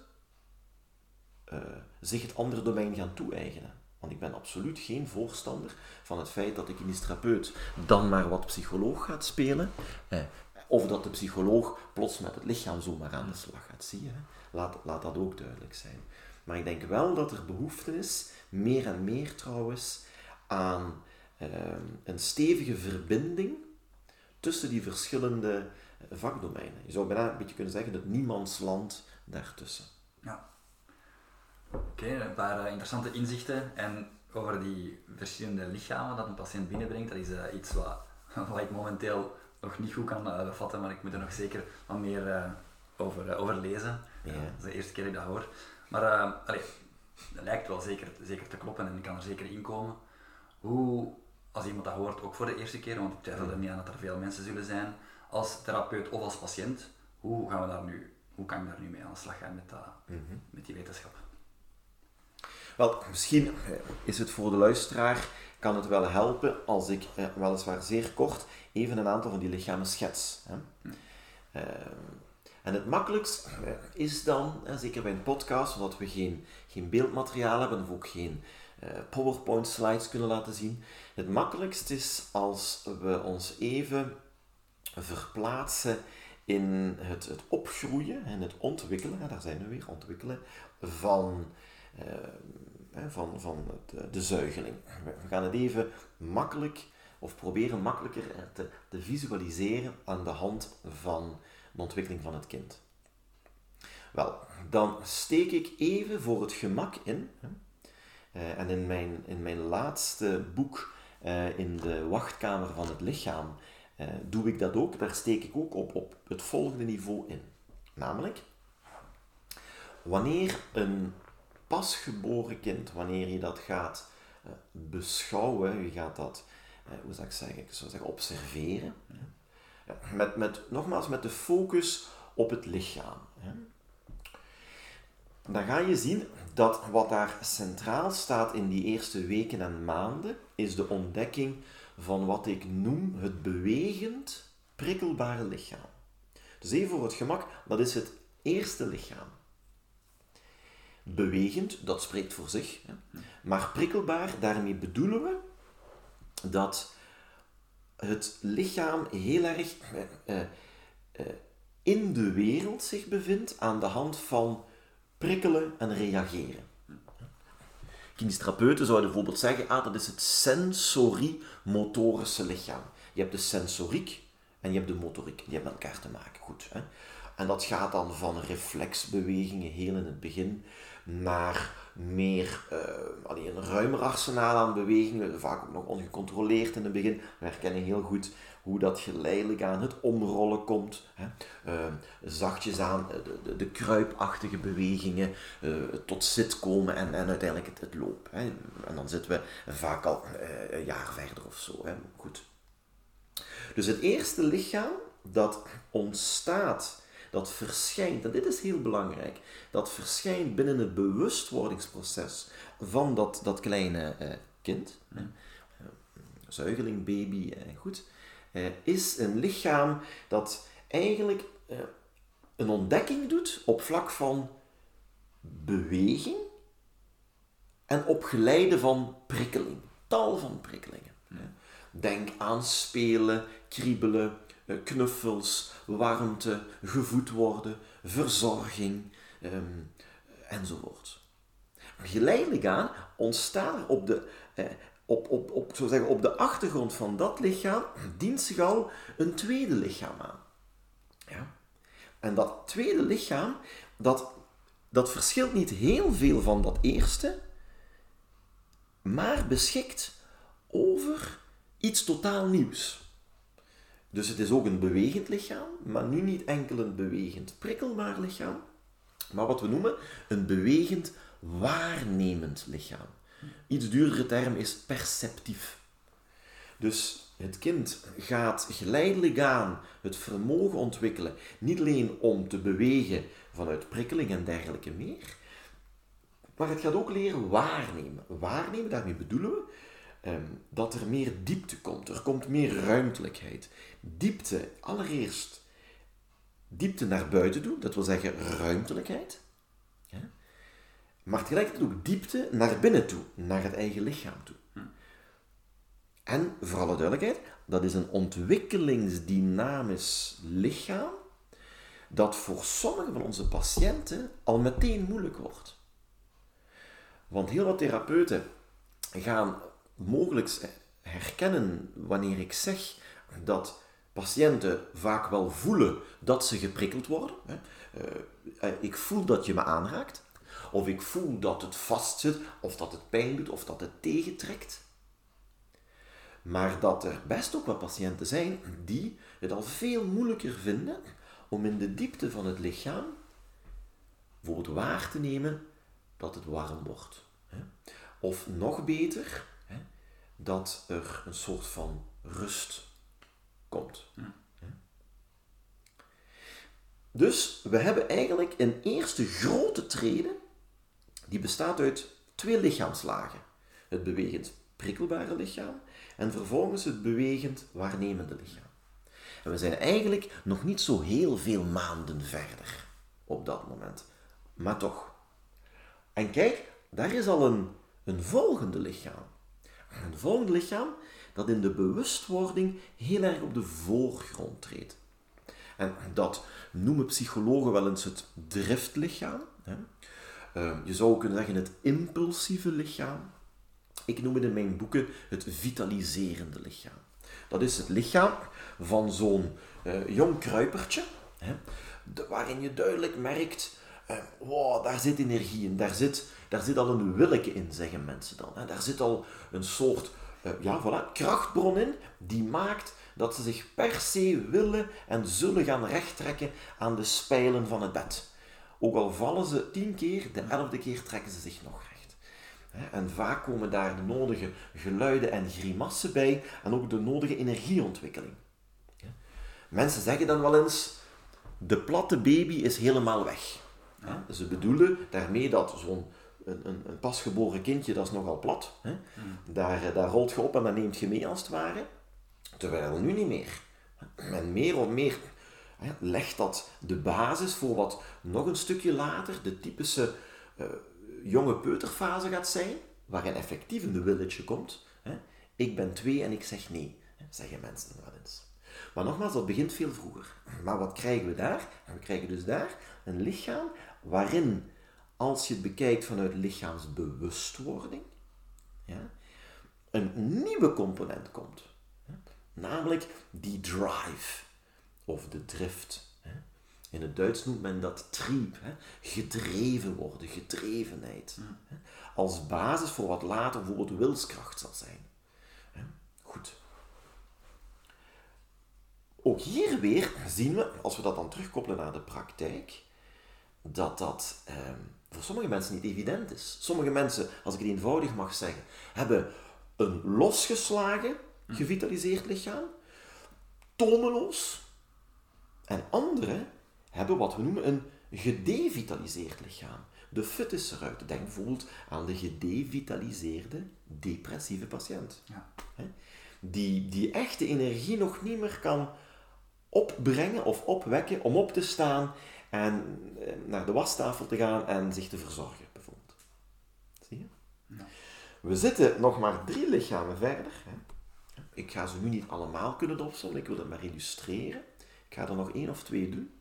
zich het andere domein gaan toe-eigenen. Want ik ben absoluut geen voorstander van het feit dat de kinestherapeut dan maar wat psycholoog gaat spelen. Of dat de psycholoog plots met het lichaam zomaar aan de slag gaat. Zie je, hè? Laat dat ook duidelijk zijn. Maar ik denk wel dat er behoefte is, meer en meer trouwens, aan een stevige verbinding tussen die verschillende vakdomeinen. Je zou bijna een beetje kunnen zeggen dat niemandsland daartussen. Ja. Oké, een paar interessante inzichten. En over die verschillende lichamen dat een patiënt binnenbrengt, dat is iets wat ik momenteel nog niet goed kan bevatten, maar ik moet er nog zeker wat meer over lezen. Ja. Dat is de eerste keer dat ik dat hoor. Maar dat lijkt wel zeker te kloppen en ik kan er zeker in komen. Hoe, als iemand dat hoort, ook voor de eerste keer, want ik twijfel er niet aan dat er veel mensen zullen zijn, als therapeut of als patiënt, hoe kan ik daar nu mee aan de slag gaan met die wetenschap? Wel, misschien is het voor de luisteraar, kan het wel helpen als ik weliswaar zeer kort even een aantal van die lichamen schets. Hè? En het makkelijkst is dan, zeker bij een podcast, omdat we geen beeldmateriaal hebben of ook geen PowerPoint slides kunnen laten zien. Het makkelijkst is als we ons even verplaatsen in het opgroeien en het ontwikkelen, daar zijn we weer, ontwikkelen, van de zuigeling. We gaan het even makkelijk, of proberen makkelijker te visualiseren aan de hand van de ontwikkeling van het kind. Wel, dan steek ik even voor het gemak in, en in mijn laatste boek, in de wachtkamer van het lichaam, doe ik dat ook, daar steek ik ook op het volgende niveau in. Namelijk, wanneer een pasgeboren kind, wanneer je dat gaat beschouwen, je gaat dat, observeren, nogmaals met de focus op het lichaam. Dan ga je zien dat wat daar centraal staat in die eerste weken en maanden, is de ontdekking van wat ik noem het bewegend, prikkelbare lichaam. Dus even voor het gemak, dat is het eerste lichaam. Bewegend, dat spreekt voor zich. Hè. Maar prikkelbaar, daarmee bedoelen we dat het lichaam heel erg in de wereld zich bevindt aan de hand van prikkelen en reageren. Kinestherapeuten zouden bijvoorbeeld zeggen, dat is het sensorimotorische lichaam. Je hebt de sensoriek en je hebt de motoriek. Die hebben met elkaar te maken. Goed, hè? En dat gaat dan van reflexbewegingen heel in het begin naar meer een ruimer arsenaal aan bewegingen, vaak ook nog ongecontroleerd in het begin. We herkennen heel goed hoe dat geleidelijk aan het omrollen komt. Hè. Zachtjes aan de kruipachtige bewegingen, tot zit komen en uiteindelijk het lopen. Hè. En dan zitten we vaak al een jaar verder of zo. Hè. Goed. Dus het eerste lichaam dat ontstaat, dat verschijnt, en dit is heel belangrijk, dat verschijnt binnen het bewustwordingsproces van dat kleine kind, zuigeling, baby, is een lichaam dat eigenlijk een ontdekking doet op vlak van beweging en op geleide van prikkeling, tal van prikkelingen. Denk aan spelen, kriebelen, knuffels, warmte, gevoed worden, verzorging, enzovoort. Geleidelijk aan ontstaat er op de achtergrond van dat lichaam, dient zich al een tweede lichaam aan. Ja? En dat tweede lichaam, dat verschilt niet heel veel van dat eerste, maar beschikt over iets totaal nieuws. Dus het is ook een bewegend lichaam, maar nu niet enkel een bewegend prikkelbaar lichaam, maar wat we noemen een bewegend waarnemend lichaam. Iets duurdere term is perceptief. Dus het kind gaat geleidelijk aan het vermogen ontwikkelen, niet alleen om te bewegen vanuit prikkeling en dergelijke meer, maar het gaat ook leren waarnemen. Waarnemen, daarmee bedoelen we dat er meer diepte komt. Er komt meer ruimtelijkheid. Diepte, allereerst diepte naar buiten doen, dat wil zeggen ruimtelijkheid. Maar tegelijkertijd ook diepte naar binnen toe, naar het eigen lichaam toe. En, voor alle duidelijkheid, dat is een ontwikkelingsdynamisch lichaam dat voor sommige van onze patiënten al meteen moeilijk wordt. Want heel wat therapeuten gaan mogelijk herkennen wanneer ik zeg dat patiënten vaak wel voelen dat ze geprikkeld worden. Ik voel dat je me aanraakt. Of ik voel dat het vastzit, of dat het pijn doet, of dat het tegentrekt. Maar dat er best ook wel patiënten zijn die het al veel moeilijker vinden om in de diepte van het lichaam bijvoorbeeld waar te nemen dat het warm wordt. Of nog beter, dat er een soort van rust komt. Dus we hebben eigenlijk een eerste grote trede die bestaat uit twee lichaamslagen. Het bewegend prikkelbare lichaam en vervolgens het bewegend waarnemende lichaam. En we zijn eigenlijk nog niet zo heel veel maanden verder op dat moment. Maar toch. En kijk, daar is al een volgende lichaam. Een volgend lichaam dat in de bewustwording heel erg op de voorgrond treedt. En dat noemen psychologen wel eens het driftlichaam. Je zou kunnen zeggen het impulsieve lichaam. Ik noem het in mijn boeken het vitaliserende lichaam. Dat is het lichaam van zo'n jong kruipertje, waarin je duidelijk merkt, wow, daar zit energie in, daar zit al een willeke in, zeggen mensen dan. Daar zit al een soort krachtbron in, die maakt dat ze zich per se willen en zullen gaan rechttrekken aan de spijlen van het bed. Ook al vallen ze 10 keer, de 11e keer trekken ze zich nog recht. En vaak komen daar de nodige geluiden en grimassen bij en ook de nodige energieontwikkeling. Mensen zeggen dan wel eens, de platte baby is helemaal weg. Ze bedoelen daarmee dat zo'n een pasgeboren kindje, dat is nogal plat. Daar rolt je op en dan neemt je mee als het ware. Terwijl nu niet meer. En meer of meer legt dat de basis voor wat nog een stukje later de typische jonge peuterfase gaat zijn, waarin effectief een willetje komt. Ik ben 2 en ik zeg nee, zeggen mensen wel eens. Maar nogmaals, dat begint veel vroeger. Maar wat krijgen we daar? We krijgen dus daar een lichaam waarin, als je het bekijkt vanuit lichaamsbewustwording, een nieuwe component komt. Namelijk die drive, of de drift. In het Duits noemt men dat trieb, gedreven worden, gedrevenheid. Als basis voor wat later bijvoorbeeld wilskracht zal zijn. Goed. Ook hier weer zien we, als we dat dan terugkoppelen naar de praktijk, dat dat voor sommige mensen niet evident is. Sommige mensen, als ik het eenvoudig mag zeggen, hebben een losgeslagen, gevitaliseerd lichaam, tomeloos, en anderen hebben wat we noemen een gedevitaliseerd lichaam. De fut is eruit. Denk bijvoorbeeld aan de gedevitaliseerde depressieve patiënt. Ja. Die echt de energie nog niet meer kan opbrengen of opwekken om op te staan en naar de wastafel te gaan en zich te verzorgen, bijvoorbeeld. Zie je? Ja. We zitten nog maar 3 lichamen verder. Ik ga ze nu niet allemaal kunnen opzommen, ik wil het maar illustreren. Ik ga er nog 1 of 2 doen.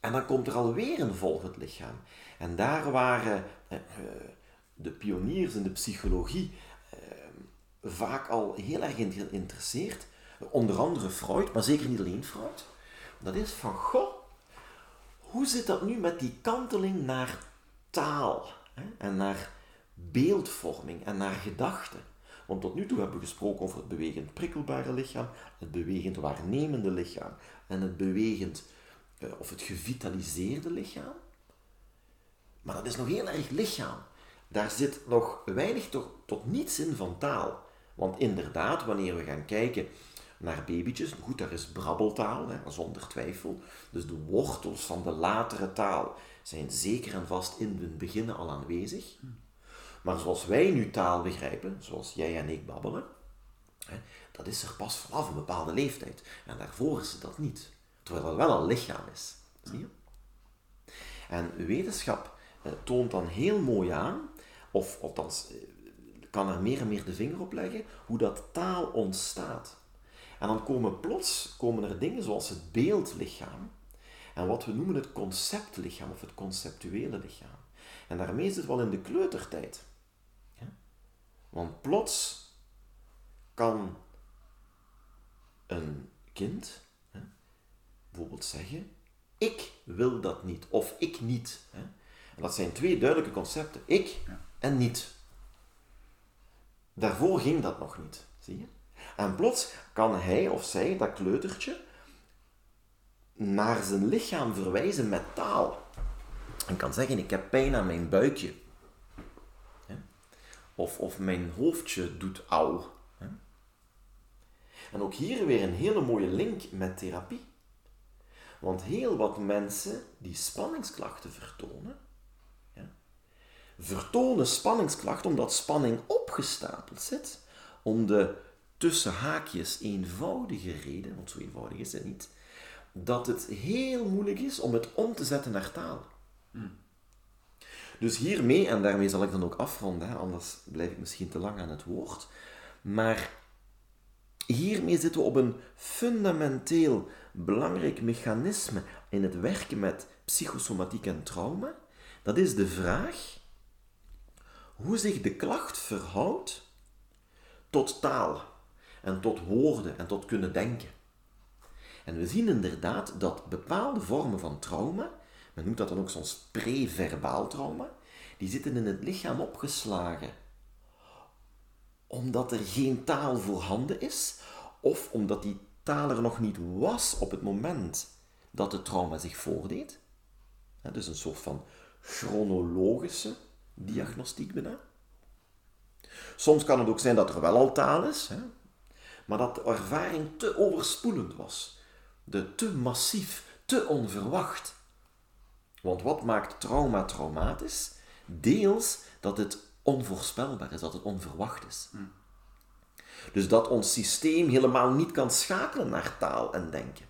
En dan komt er alweer een volgend lichaam. En daar waren de pioniers in de psychologie vaak al heel erg in geïnteresseerd. Onder andere Freud, maar zeker niet alleen Freud. Dat is van, goh, hoe zit dat nu met die kanteling naar taal? En naar beeldvorming en naar gedachten? Want tot nu toe hebben we gesproken over het bewegend prikkelbare lichaam, het bewegend waarnemende lichaam en het bewegend, of het gevitaliseerde lichaam. Maar dat is nog heel erg lichaam. Daar zit nog weinig tot niets in van taal. Want inderdaad, wanneer we gaan kijken naar babytjes, goed, daar is brabbeltaal, zonder twijfel. Dus de wortels van de latere taal zijn zeker en vast in het begin al aanwezig. Maar zoals wij nu taal begrijpen, zoals jij en ik babbelen, dat is er pas vanaf een bepaalde leeftijd. En daarvoor is het dat niet. Terwijl het wel een lichaam is. Zie je? En wetenschap toont dan heel mooi aan, of althans kan er meer en meer de vinger op leggen, hoe dat taal ontstaat. En dan komen er dingen zoals het beeldlichaam en wat we noemen het conceptlichaam of het conceptuele lichaam. En daarmee is het wel in de kleutertijd. Want plots kan een kind bijvoorbeeld zeggen, ik wil dat niet of ik niet. En dat zijn twee duidelijke concepten, ik en niet. Daarvoor ging dat nog niet, zie je? En plots kan hij of zij, dat kleutertje, naar zijn lichaam verwijzen met taal. En kan zeggen, ik heb pijn aan mijn buikje. Of mijn hoofdje doet auw. En ook hier weer een hele mooie link met therapie. Want heel wat mensen die spanningsklachten vertonen, vertonen spanningsklachten omdat spanning opgestapeld zit, om de tussen haakjes eenvoudige reden, want zo eenvoudig is het niet, dat het heel moeilijk is om het om te zetten naar taal. Dus hiermee, en daarmee zal ik dan ook afronden, hè, anders blijf ik misschien te lang aan het woord, maar hiermee zitten we op een fundamenteel belangrijk mechanisme in het werken met psychosomatiek en trauma. Dat is de vraag hoe zich de klacht verhoudt tot taal en tot woorden en tot kunnen denken. En we zien inderdaad dat bepaalde vormen van trauma, men noemt dat dan ook soms preverbaal trauma, die zitten in het lichaam opgeslagen. Omdat er geen taal voorhanden is, of omdat die taal er nog niet was op het moment dat het trauma zich voordeed. Dus een soort van chronologische diagnostiek bijna. Soms kan het ook zijn dat er wel al taal is, hè? Maar dat de ervaring te overspoelend was. Te massief, te onverwacht. Want wat maakt trauma traumatisch? Deels dat het onvoorspelbaar is, dat het onverwacht is. Dus dat ons systeem helemaal niet kan schakelen naar taal en denken.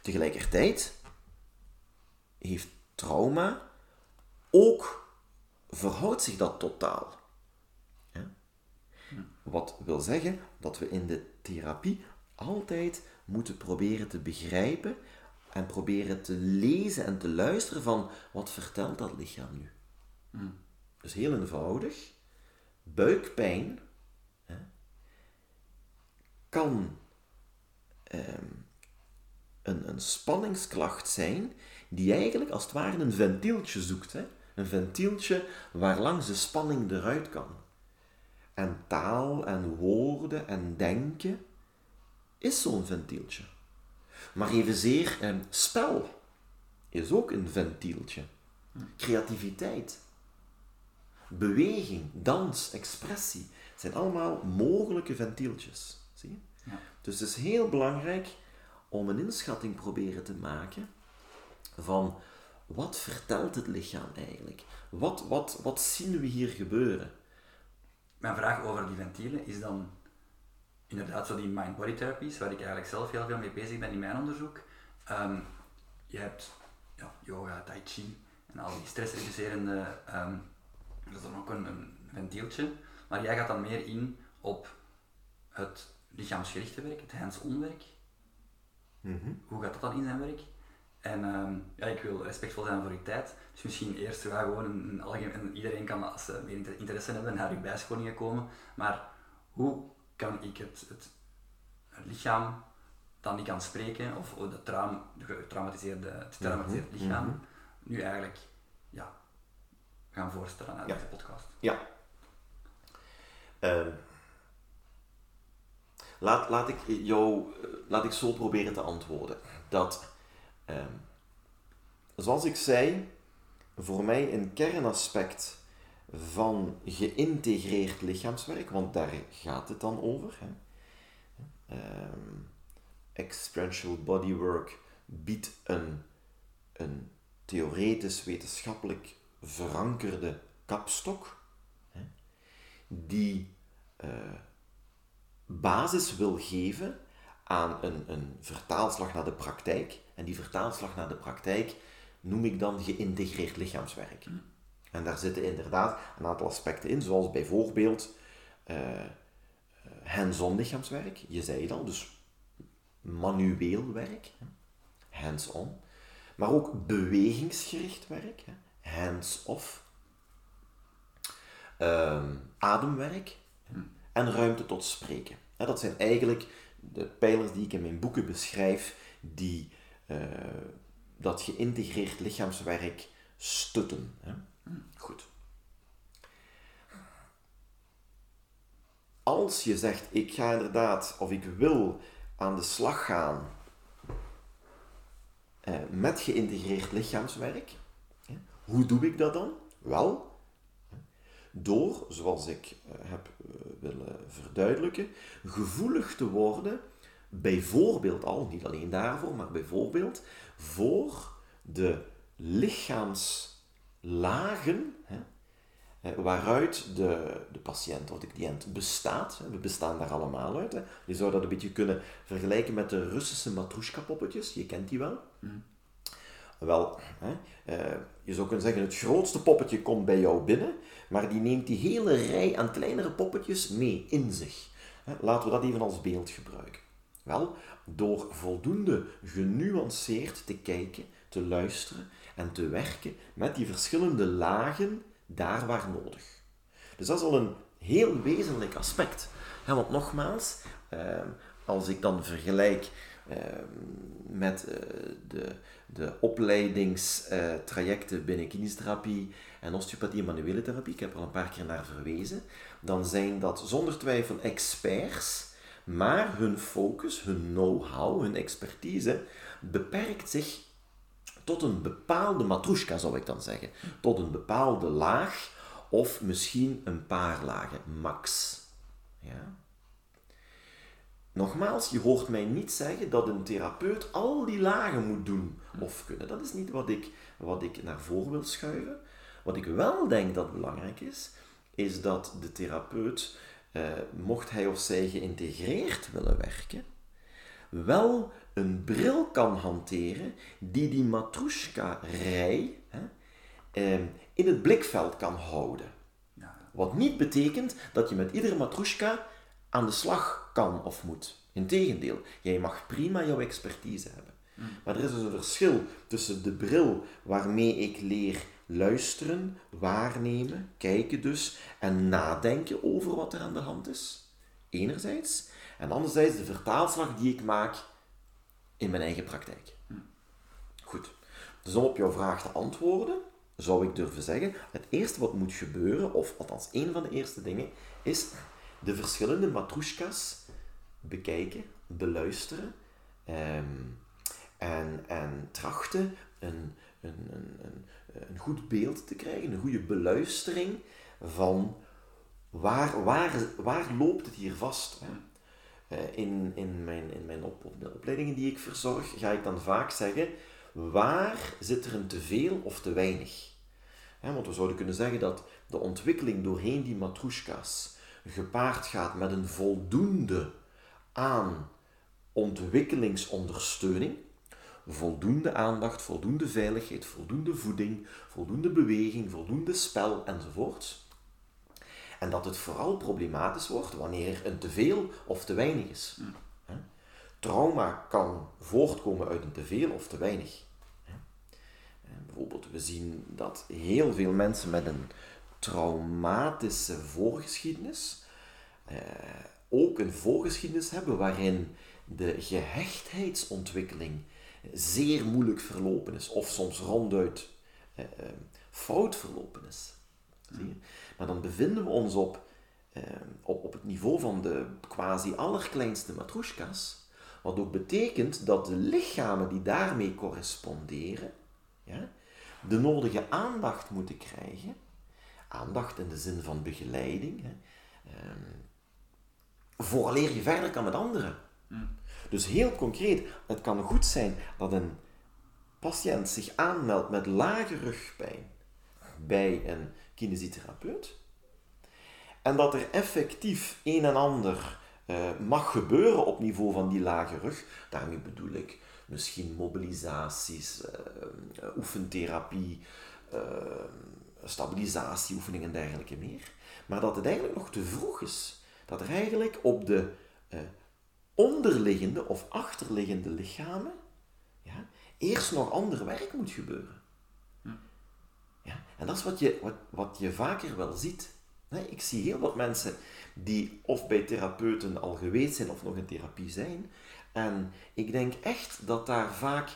Tegelijkertijd heeft trauma ook... verhoudt zich dat tot taal. Wat wil zeggen dat we in de therapie altijd moeten proberen te begrijpen en proberen te lezen en te luisteren van wat vertelt dat lichaam nu. Dus heel eenvoudig, buikpijn kan een spanningsklacht zijn die eigenlijk als het ware een ventieltje zoekt, hè. Een ventieltje waar langs de spanning eruit kan. En taal en woorden en denken is zo'n ventieltje. Maar evenzeer spel is ook een ventieltje. Creativiteit, beweging, dans, expressie zijn allemaal mogelijke ventieltjes. Zie je? Ja. Dus het is heel belangrijk om een inschatting proberen te maken van... wat vertelt het lichaam eigenlijk? Wat zien we hier gebeuren? Mijn vraag over die ventielen is dan inderdaad zo die mind-body therapies, waar ik eigenlijk zelf heel veel mee bezig ben in mijn onderzoek. Je hebt yoga, tai chi en al die stressreducerende, dat is dan ook een ventieltje. Maar jij gaat dan meer in op het lichaamsgerichte werk, het hands-on werk. Hoe gaat dat dan in zijn werk? En ik wil respectvol zijn voor uw tijd, dus misschien eerst gewoon een algemeen, iedereen kan als ze meer interesse hebben naar uw bijscholingen komen, maar hoe kan ik het lichaam dan niet kan spreken, of het getraumatiseerde lichaam, nu eigenlijk gaan voorstellen aan deze podcast? Ja. Laat ik zo proberen te antwoorden, dat... zoals ik zei, voor mij een kernaspect van geïntegreerd lichaamswerk, want daar gaat het dan over. Hè. Experiential bodywork biedt een theoretisch wetenschappelijk verankerde kapstok, hè, die basis wil geven aan een vertaalslag naar de praktijk. En die vertaalslag naar de praktijk noem ik dan geïntegreerd lichaamswerk. Mm. En daar zitten inderdaad een aantal aspecten in, zoals bijvoorbeeld hands-on lichaamswerk. Je zei het al, dus manueel werk, hands-on. Maar ook bewegingsgericht werk, hands-off. Ademwerk en ruimte tot spreken. Dat zijn eigenlijk de pijlers die ik in mijn boeken beschrijf, die dat geïntegreerd lichaamswerk stutten. Goed. Als je zegt, ik ga inderdaad, of ik wil aan de slag gaan met geïntegreerd lichaamswerk, hoe doe ik dat dan? Wel, door, zoals ik heb willen verduidelijken, gevoelig te worden, bijvoorbeeld al, niet alleen daarvoor, maar bijvoorbeeld voor de lichaamslagen waaruit de patiënt of de cliënt bestaat. We bestaan daar allemaal uit. Je zou dat een beetje kunnen vergelijken met de Russische matroeska-poppetjes. Je kent die wel. Mm. Wel, je zou kunnen zeggen, het grootste poppetje komt bij jou binnen, maar die neemt die hele rij aan kleinere poppetjes mee in zich. Laten we dat even als beeld gebruiken. Wel, door voldoende genuanceerd te kijken, te luisteren en te werken met die verschillende lagen daar waar nodig. Dus dat is al een heel wezenlijk aspect. Want nogmaals, als ik dan vergelijk met de opleidingstrajecten binnen kinesietherapie en osteopathie en manuele therapie, ik heb er al een paar keer naar verwezen, dan zijn dat zonder twijfel experts, maar hun focus, hun know-how, hun expertise beperkt zich tot een bepaalde matroeska, zou ik dan zeggen. Tot een bepaalde laag of misschien een paar lagen, max. Ja. Nogmaals, je hoort mij niet zeggen dat een therapeut al die lagen moet doen of kunnen. Dat is niet wat ik naar voren wil schuiven. Wat ik wel denk dat belangrijk is, is dat de therapeut, mocht hij of zij geïntegreerd willen werken, wel een bril kan hanteren die matroeska-rij in het blikveld kan houden. Wat niet betekent dat je met iedere matroeska aan de slag kan of moet. Integendeel, jij mag prima jouw expertise hebben. Maar er is dus een verschil tussen de bril waarmee ik leer luisteren, waarnemen, kijken dus, en nadenken over wat er aan de hand is, enerzijds, en anderzijds de vertaalslag die ik maak in mijn eigen praktijk. Goed, dus om op jouw vraag te antwoorden, zou ik durven zeggen, het eerste wat moet gebeuren, of althans één van de eerste dingen, is de verschillende matroeskas bekijken, beluisteren en trachten een goed beeld te krijgen, een goede beluistering van waar loopt het hier vast. Hè? In mijn opleidingen die ik verzorg, ga ik dan vaak zeggen, waar zit er een teveel of te weinig? Hè, want we zouden kunnen zeggen dat de ontwikkeling doorheen die matroeskas gepaard gaat met een voldoende aan ontwikkelingsondersteuning, voldoende aandacht, voldoende veiligheid, voldoende voeding, voldoende beweging, voldoende spel enzovoort. En dat het vooral problematisch wordt wanneer een teveel of te weinig is. Trauma kan voortkomen uit een teveel of te weinig. Bijvoorbeeld, we zien dat heel veel mensen met een traumatische voorgeschiedenis ook een voorgeschiedenis hebben waarin de gehechtheidsontwikkeling zeer moeilijk verlopen is, of soms ronduit fout verlopen is. Zie je? Maar dan bevinden we ons op het niveau van de quasi allerkleinste matroeskas, wat ook betekent dat de lichamen die daarmee corresponderen, ja, de nodige aandacht moeten krijgen. Aandacht in de zin van begeleiding, hè. Vooraleer je verder kan met anderen. Dus heel concreet, het kan goed zijn dat een patiënt zich aanmeldt met lage rugpijn bij een kinesietherapeut en dat er effectief een en ander mag gebeuren op niveau van die lage rug. Daarmee bedoel ik misschien mobilisaties, oefentherapie, stabilisatieoefeningen en dergelijke meer. Maar dat het eigenlijk nog te vroeg is. Dat er eigenlijk op de onderliggende of achterliggende lichamen eerst nog ander werk moet gebeuren. Ja, en dat is wat je vaker wel ziet. Ik zie heel wat mensen die of bij therapeuten al geweest zijn of nog in therapie zijn. En ik denk echt dat daar vaak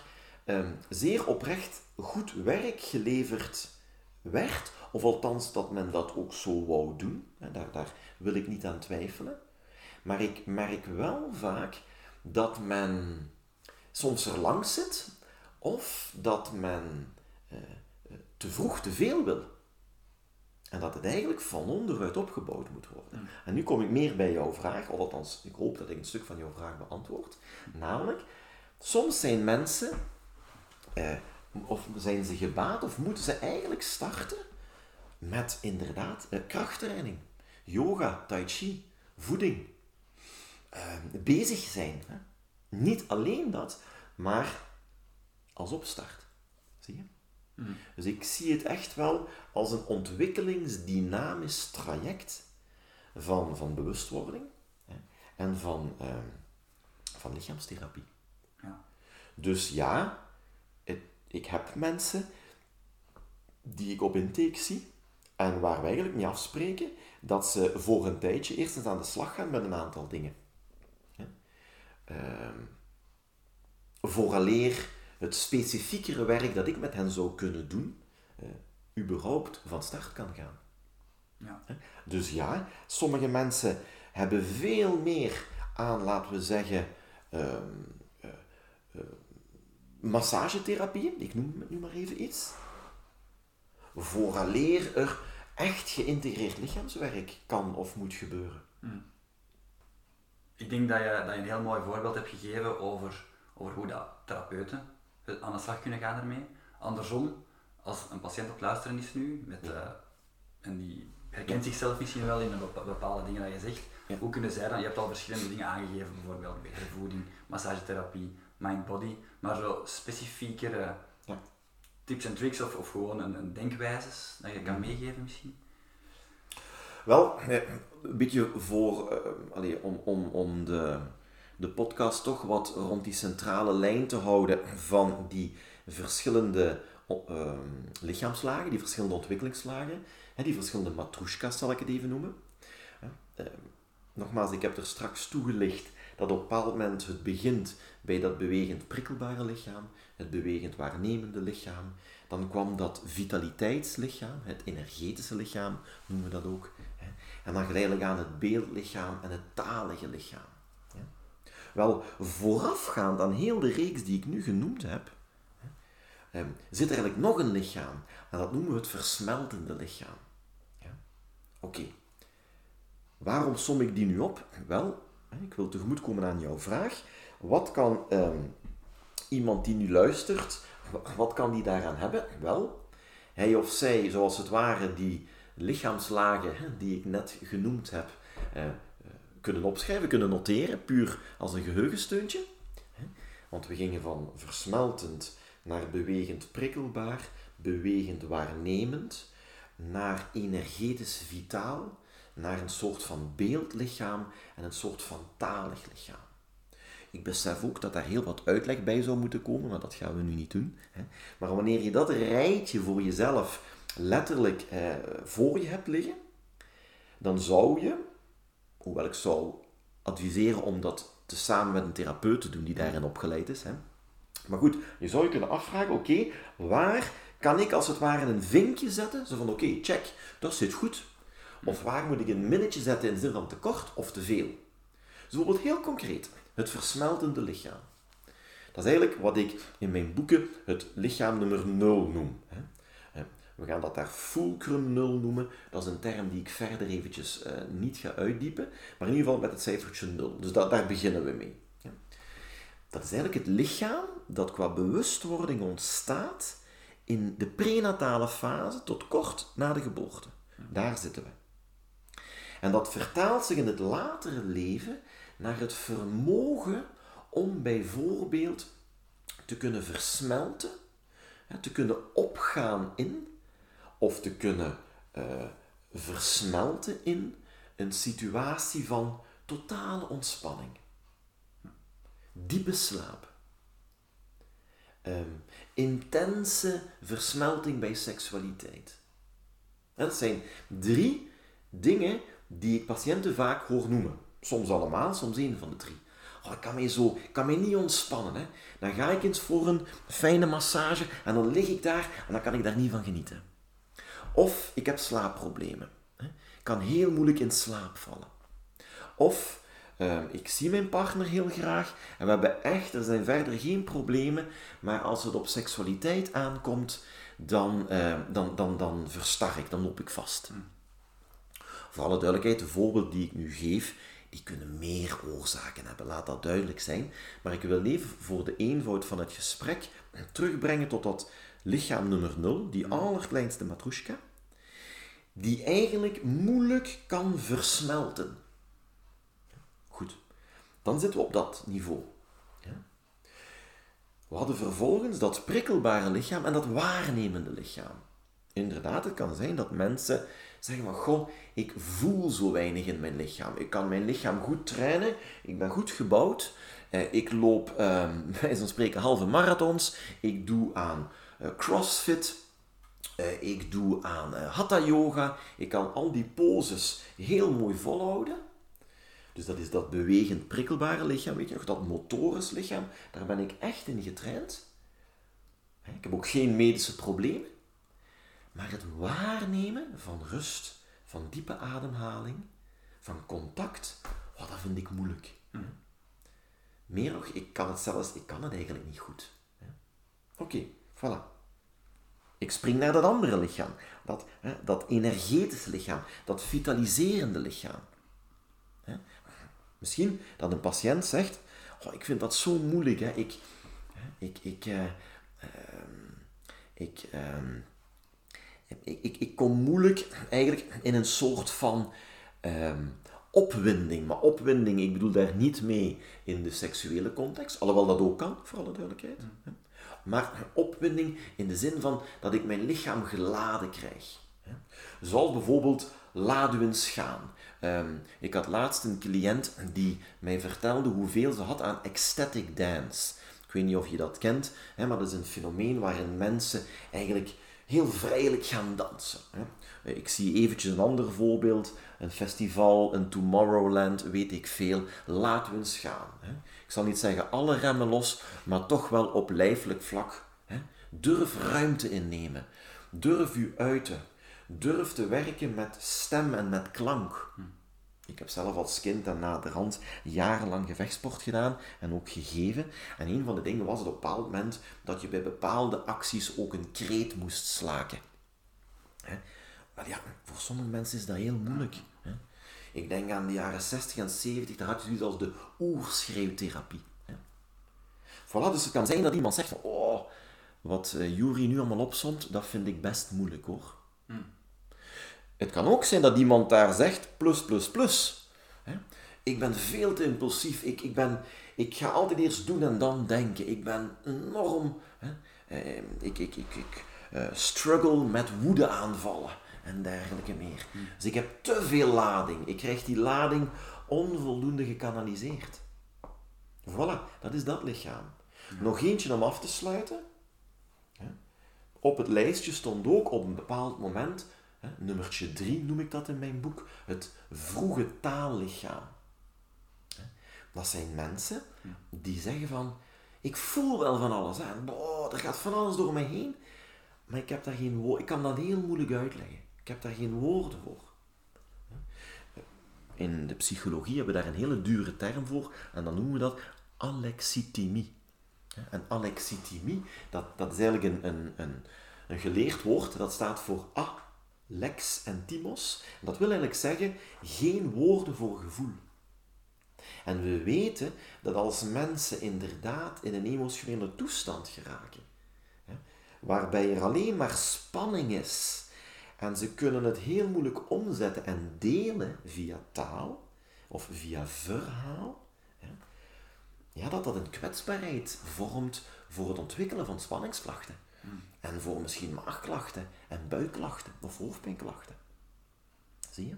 zeer oprecht goed werk geleverd werd. Of althans dat men dat ook zo wou doen. Daar wil ik niet aan twijfelen. Maar ik merk wel vaak dat men soms er langs zit. Of dat men te vroeg te veel wil. En dat het eigenlijk van onderuit opgebouwd moet worden. Ja. En nu kom ik meer bij jouw vraag, of althans, ik hoop dat ik een stuk van jouw vraag beantwoord. Namelijk, soms zijn mensen, of zijn ze gebaat, of moeten ze eigenlijk starten met inderdaad krachttraining, yoga, tai chi, voeding. Bezig zijn. Hè? Niet alleen dat, maar als opstart. Zie je? Dus ik zie het echt wel als een ontwikkelingsdynamisch traject van bewustwording en van lichaamstherapie. Ja. Dus ja, ik heb mensen die ik op intake zie en waar we eigenlijk niet afspreken dat ze voor een tijdje eerst eens aan de slag gaan met een aantal dingen. Vooraleer het specifiekere werk dat ik met hen zou kunnen doen, überhaupt van start kan gaan. Ja. Dus ja, sommige mensen hebben veel meer aan, laten we zeggen, massagetherapieën, ik noem het nu maar even iets, vooraleer er echt geïntegreerd lichaamswerk kan of moet gebeuren. Ik denk dat je een heel mooi voorbeeld hebt gegeven over hoe dat therapeuten aan de slag kunnen gaan ermee. Andersom, als een patiënt op luisteren is nu, en die herkent zichzelf misschien wel in bepaalde dingen dat je zegt, hoe kunnen zij dan, je hebt al verschillende dingen aangegeven, bijvoorbeeld bij voeding, massagetherapie, mind-body, maar zo specifiekere tips en tricks of gewoon een denkwijzes dat je kan meegeven misschien? Wel, een beetje om de podcast toch wat rond die centrale lijn te houden van die verschillende lichaamslagen, die verschillende ontwikkelingslagen, die verschillende matroeskas zal ik het even noemen. Nogmaals, ik heb er straks toegelicht dat op een bepaald moment het begint bij dat bewegend prikkelbare lichaam, het bewegend waarnemende lichaam, dan kwam dat vitaliteitslichaam, het energetische lichaam noemen we dat ook, en dan geleidelijk aan het beeldlichaam en het talige lichaam. Wel, voorafgaand aan heel de reeks die ik nu genoemd heb, zit er eigenlijk nog een lichaam. En dat noemen we het versmeltende lichaam. Ja? Oké. Waarom som ik die nu op? Wel, ik wil tegemoetkomen aan jouw vraag. Wat kan iemand die nu luistert, wat kan die daaraan hebben? Wel, hij of zij, zoals het ware, die lichaamslagen die ik net genoemd heb, kunnen opschrijven, kunnen noteren, puur als een geheugensteuntje. Want we gingen van versmeltend naar bewegend prikkelbaar, bewegend waarnemend, naar energetisch vitaal, naar een soort van beeldlichaam en een soort van talig lichaam. Ik besef ook dat daar heel wat uitleg bij zou moeten komen, maar dat gaan we nu niet doen. Maar wanneer je dat rijtje voor jezelf letterlijk voor je hebt liggen, dan zou je, hoewel ik zou adviseren om dat tezamen met een therapeut te doen die daarin opgeleid is. Hè. Maar goed, je zou je kunnen afvragen, oké, waar kan ik als het ware een vinkje zetten? Zo van, oké, check, dat zit goed. Of waar moet ik een minnetje zetten in de zin van tekort of te veel? Dus bijvoorbeeld heel concreet, het versmeltende lichaam. Dat is eigenlijk wat ik in mijn boeken het lichaam nummer 0 noem. Hè. We gaan dat daar fulcrum 0 noemen. Dat is een term die ik verder eventjes niet ga uitdiepen. Maar in ieder geval met het cijfertje 0. Dus daar beginnen we mee. Ja. Dat is eigenlijk het lichaam dat qua bewustwording ontstaat in de prenatale fase tot kort na de geboorte. Daar zitten we. En dat vertaalt zich in het latere leven naar het vermogen om bijvoorbeeld te kunnen versmelten, te kunnen opgaan in, of te kunnen versmelten in een situatie van totale ontspanning. Diepe slaap. Intense versmelting bij seksualiteit. Dat zijn 3 dingen die ik patiënten vaak hoor noemen. Soms allemaal, soms 1 van de 3. Oh, ik kan mij niet ontspannen. Hè. Dan ga ik eens voor een fijne massage en dan lig ik daar en dan kan ik daar niet van genieten. Of ik heb slaapproblemen. Hè. Ik kan heel moeilijk in slaap vallen. Of ik zie mijn partner heel graag en we hebben echt, er zijn verder geen problemen, maar als het op seksualiteit aankomt, dan verstar ik, dan loop ik vast. Voor alle duidelijkheid, de voorbeeld die ik nu geef, die kunnen meer oorzaken hebben, laat dat duidelijk zijn. Maar ik wil even voor de eenvoud van het gesprek terugbrengen tot dat lichaam nummer 0, die allerkleinste matroeska, die eigenlijk moeilijk kan versmelten. Goed, dan zitten we op dat niveau. We hadden vervolgens dat prikkelbare lichaam en dat waarnemende lichaam. Inderdaad, het kan zijn dat mensen zeggen van, goh, ik voel zo weinig in mijn lichaam. Ik kan mijn lichaam goed trainen, ik ben goed gebouwd, ik loop, wij zo spreken, halve marathons, ik doe aan crossfit, ik doe aan hatha yoga, ik kan al die poses heel mooi volhouden. Dus dat is dat bewegend prikkelbare lichaam, weet je nog, dat motorisch lichaam, daar ben ik echt in getraind. Ik heb ook geen medische problemen. Maar het waarnemen van rust, van diepe ademhaling, van contact, oh, dat vind ik moeilijk. Meer nog, ik kan het eigenlijk niet goed. Oké, voilà. Ik spring naar dat andere lichaam, dat energetische lichaam, dat vitaliserende lichaam. Misschien dat een patiënt zegt, oh, ik vind dat zo moeilijk, hè. Ik kom moeilijk eigenlijk in een soort van opwinding. Maar opwinding, ik bedoel daar niet mee in de seksuele context. Alhoewel dat ook kan, voor alle duidelijkheid. Maar opwinding in de zin van dat ik mijn lichaam geladen krijg. Zoals bijvoorbeeld, laat u eens gaan. Ik had laatst een cliënt die mij vertelde hoeveel ze had aan ecstatic dance. Ik weet niet of je dat kent, hè, maar dat is een fenomeen waarin mensen eigenlijk heel vrijelijk gaan dansen. Ik zie eventjes een ander voorbeeld, een festival, een Tomorrowland, weet ik veel. Laten we eens gaan. Ik zal niet zeggen alle remmen los, maar toch wel op lijfelijk vlak. Durf ruimte innemen. Durf u uiten. Durf te werken met stem en met klank. Ik heb zelf als kind en naderhand jarenlang gevechtsport gedaan en ook gegeven. En een van de dingen was het op een bepaald moment dat je bij bepaalde acties ook een kreet moest slaken. Wel ja, voor sommige mensen is dat heel moeilijk. Hè? Ik denk aan de jaren 60 en 70, daar had je iets als de oerschreeuwtherapie. Voilà, dus het kan zijn dat iemand zegt van, oh, wat Joeri nu allemaal opzomt, dat vind ik best moeilijk hoor. Het kan ook zijn dat iemand daar zegt, plus. Ik ben veel te impulsief. Ik ga altijd eerst doen en dan denken. Ik ben enorm... Ik struggle met woedeaanvallen en dergelijke meer. Dus ik heb te veel lading. Ik krijg die lading onvoldoende gekanaliseerd. Voilà, dat is dat lichaam. Nog eentje om af te sluiten. Op het lijstje stond ook op een bepaald moment... Nummertje 3 noem ik dat in mijn boek, het vroege taallichaam. Dat zijn mensen die zeggen van, ik voel wel van alles aan, er gaat van alles door mij heen, maar ik heb daar geen woorden, ik kan dat heel moeilijk uitleggen. Ik heb daar geen woorden voor. In de psychologie hebben we daar een hele dure term voor en dan noemen we dat alexithymie. En alexithymie, dat is eigenlijk een geleerd woord, dat staat voor a. Lex en thymos, dat wil eigenlijk zeggen, geen woorden voor gevoel. En we weten dat als mensen inderdaad in een emotionele toestand geraken, waarbij er alleen maar spanning is, en ze kunnen het heel moeilijk omzetten en delen via taal, of via verhaal, ja, dat een kwetsbaarheid vormt voor het ontwikkelen van spanningsklachten. En voor misschien maagklachten en buikklachten of hoofdpijnklachten. Zie je?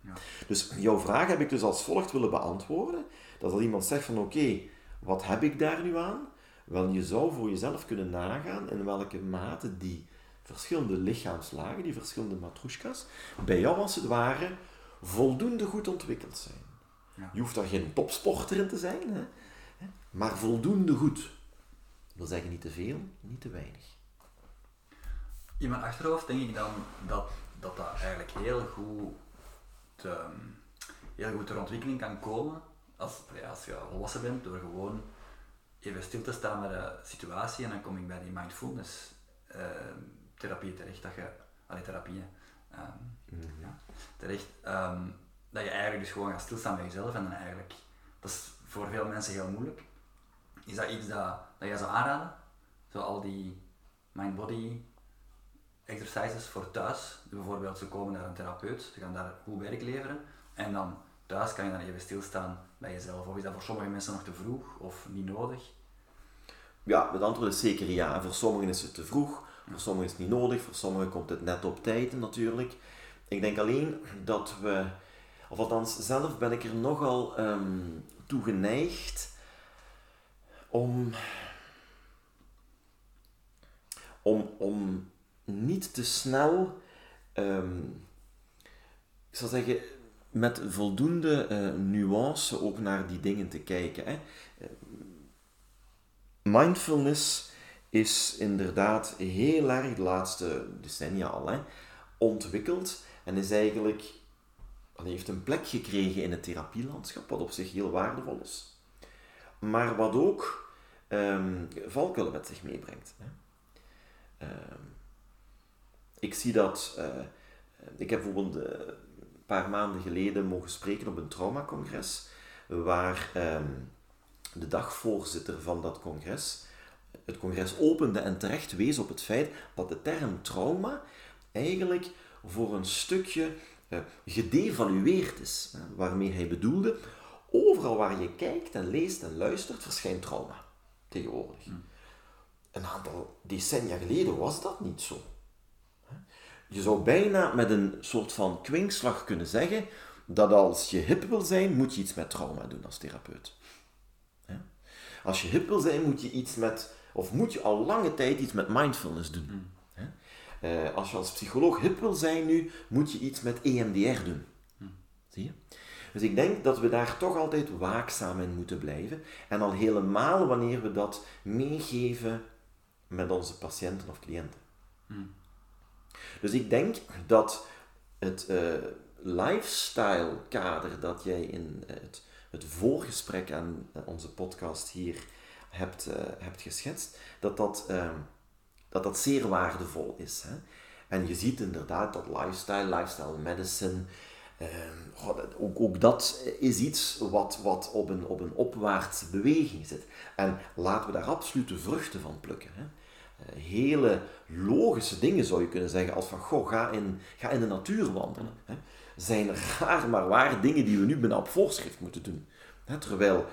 Ja. Dus jouw vraag heb ik dus als volgt willen beantwoorden. Dat als iemand zegt van oké, wat heb ik daar nu aan? Wel, je zou voor jezelf kunnen nagaan in welke mate die verschillende lichaamslagen, die verschillende matroeskas, bij jou als het ware voldoende goed ontwikkeld zijn. Ja. Je hoeft daar geen topsporter in te zijn, hè? Maar voldoende goed. Dat wil zeggen niet te veel, niet te weinig. In mijn achterhoofd denk ik dan dat eigenlijk heel goed ter ontwikkeling kan komen als je volwassen bent, door gewoon even stil te staan bij de situatie. En dan kom ik bij die mindfulness therapie terecht, dat je eigenlijk dus gewoon gaat stilstaan bij jezelf. En dan eigenlijk, dat is voor veel mensen heel moeilijk. Is dat iets dat jij zou aanraden? Zo al die mind-body exercises voor thuis, bijvoorbeeld ze komen naar een therapeut, ze gaan daar goed werk leveren en dan thuis kan je dan even stilstaan bij jezelf. Of is dat voor sommige mensen nog te vroeg of niet nodig? Ja, het antwoord is zeker ja. Voor sommigen is het te vroeg, voor sommigen is het niet nodig, voor sommigen komt het net op tijd natuurlijk. Ik denk alleen dat we, of althans zelf ben ik er nogal toe geneigd om niet te snel, ik zou zeggen, met voldoende nuance ook naar die dingen te kijken. Hè. Mindfulness is inderdaad heel erg de laatste decennia al ontwikkeld en is eigenlijk, heeft een plek gekregen in het therapielandschap, wat op zich heel waardevol is. Maar wat ook valkuilen met zich meebrengt. Hè. Ik zie dat, ik heb bijvoorbeeld een paar maanden geleden mogen spreken op een traumacongres, waar de dagvoorzitter van dat congres het congres opende en terecht wees op het feit dat de term trauma eigenlijk voor een stukje gedevalueerd is. Waarmee hij bedoelde, overal waar je kijkt en leest en luistert verschijnt trauma tegenwoordig. Een aantal decennia geleden was dat niet zo. Je zou bijna met een soort van kwinkslag kunnen zeggen dat als je hip wil zijn, moet je iets met trauma doen als therapeut. Als je hip wil zijn, moet je iets met, of moet je al lange tijd iets met mindfulness doen. Als je als psycholoog hip wil zijn nu, moet je iets met EMDR doen. Zie je? Dus ik denk dat we daar toch altijd waakzaam in moeten blijven. En al helemaal wanneer we dat meegeven met onze patiënten of cliënten. Dus ik denk dat het lifestyle kader dat jij in het voorgesprek aan onze podcast hier hebt geschetst, dat zeer waardevol is. Hè? En je ziet inderdaad dat lifestyle medicine, ook dat is iets wat op een opwaartse beweging zit. En laten we daar absoluut de vruchten van plukken. Hè? Hele logische dingen zou je kunnen zeggen, als van, goh, ga in de natuur wandelen. Hè. Zijn er raar maar waar dingen die we nu bijna op voorschrift moeten doen. Hè, terwijl,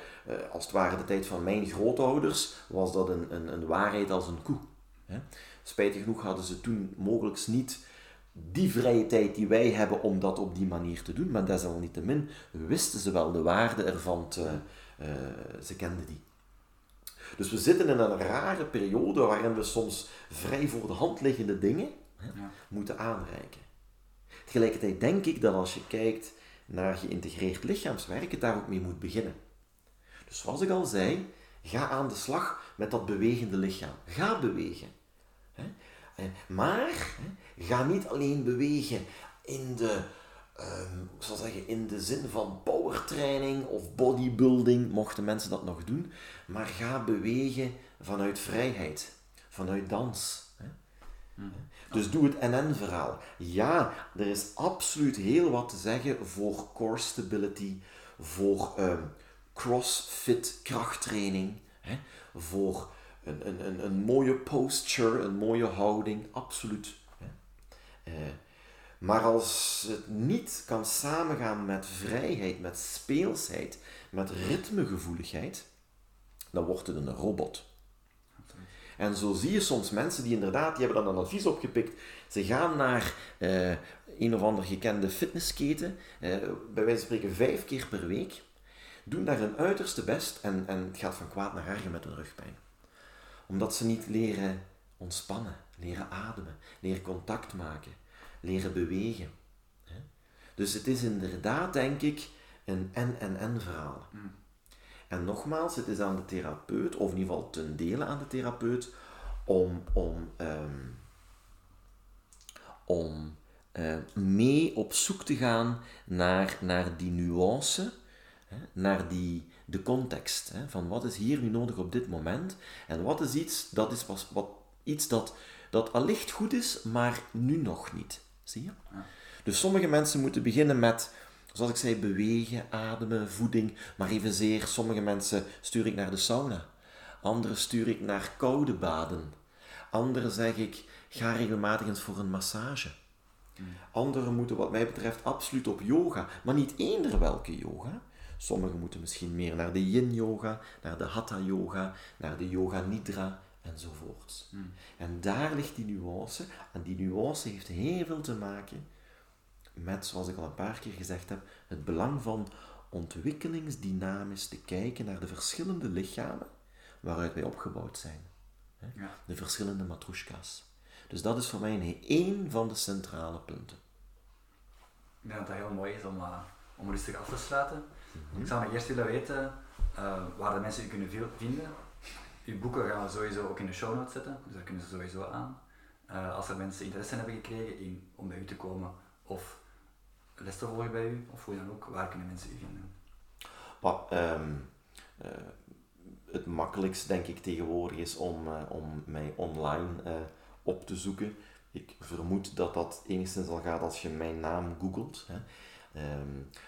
als het ware de tijd van mijn grootouders, was dat een waarheid als een koe. Hè. Spijtig genoeg hadden ze toen mogelijk niet die vrije tijd die wij hebben om dat op die manier te doen, maar desalniettemin wisten ze wel de waarde ervan, ze kenden die. Dus we zitten in een rare periode waarin we soms vrij voor de hand liggende dingen moeten aanreiken. Tegelijkertijd denk ik dat als je kijkt naar geïntegreerd lichaamswerk, het daar ook mee moet beginnen. Dus zoals ik al zei, ga aan de slag met dat bewegende lichaam. Ga bewegen. Maar ga niet alleen bewegen in de, ik zal zeggen, in de zin van powertraining of bodybuilding, mochten mensen dat nog doen, maar ga bewegen vanuit vrijheid, vanuit dans. Dus doe het NN-verhaal. Ja, er is absoluut heel wat te zeggen voor core stability, voor crossfit krachttraining, voor een mooie posture, een mooie houding, absoluut. Maar als het niet kan samengaan met vrijheid, met speelsheid, met ritmegevoeligheid, dan wordt het een robot. En zo zie je soms mensen die inderdaad, die hebben dan een advies opgepikt. Ze gaan naar een of andere gekende fitnessketen, bij wijze van spreken 5 keer per week, doen daar hun uiterste best en het gaat van kwaad naar erger met hun rugpijn. Omdat ze niet leren ontspannen, leren ademen, leren contact maken, leren bewegen. Dus het is inderdaad, denk ik, een en-en-en verhaal. En nogmaals, het is aan de therapeut, of in ieder geval ten dele aan de therapeut, om mee op zoek te gaan naar die nuance, naar de context. Van wat is hier nu nodig op dit moment? En wat is iets dat is pas iets dat allicht goed is, maar nu nog niet. Zie je? Ja. Dus sommige mensen moeten beginnen met, zoals ik zei, bewegen, ademen, voeding, maar evenzeer, sommige mensen stuur ik naar de sauna. Anderen stuur ik naar koude baden. Anderen zeg ik, ga regelmatig eens voor een massage. Anderen moeten wat mij betreft absoluut op yoga, maar niet eender welke yoga. Sommigen moeten misschien meer naar de yin-yoga, naar de hatha-yoga, naar de yoga-nidra, enzovoorts. En daar ligt die nuance, en die nuance heeft heel veel te maken met, zoals ik al een paar keer gezegd heb, het belang van ontwikkelingsdynamisch te kijken naar de verschillende lichamen waaruit wij opgebouwd zijn. Ja. De verschillende matroeska's. Dus dat is voor mij één van de centrale punten. Ik denk dat heel mooi is om rustig af te sluiten. Mm-hmm. Ik zou nog eerst willen weten waar de mensen u kunnen vinden. Uw boeken gaan we sowieso ook in de show notes zetten, dus daar kunnen ze sowieso aan. Als er mensen interesse hebben gekregen om bij u te komen of les te volgen bij u, of hoe dan ook, waar kunnen mensen u vinden? Het makkelijkst denk ik tegenwoordig is om mij online op te zoeken. Ik vermoed dat enigszins al gaat als je mijn naam googelt. Hè.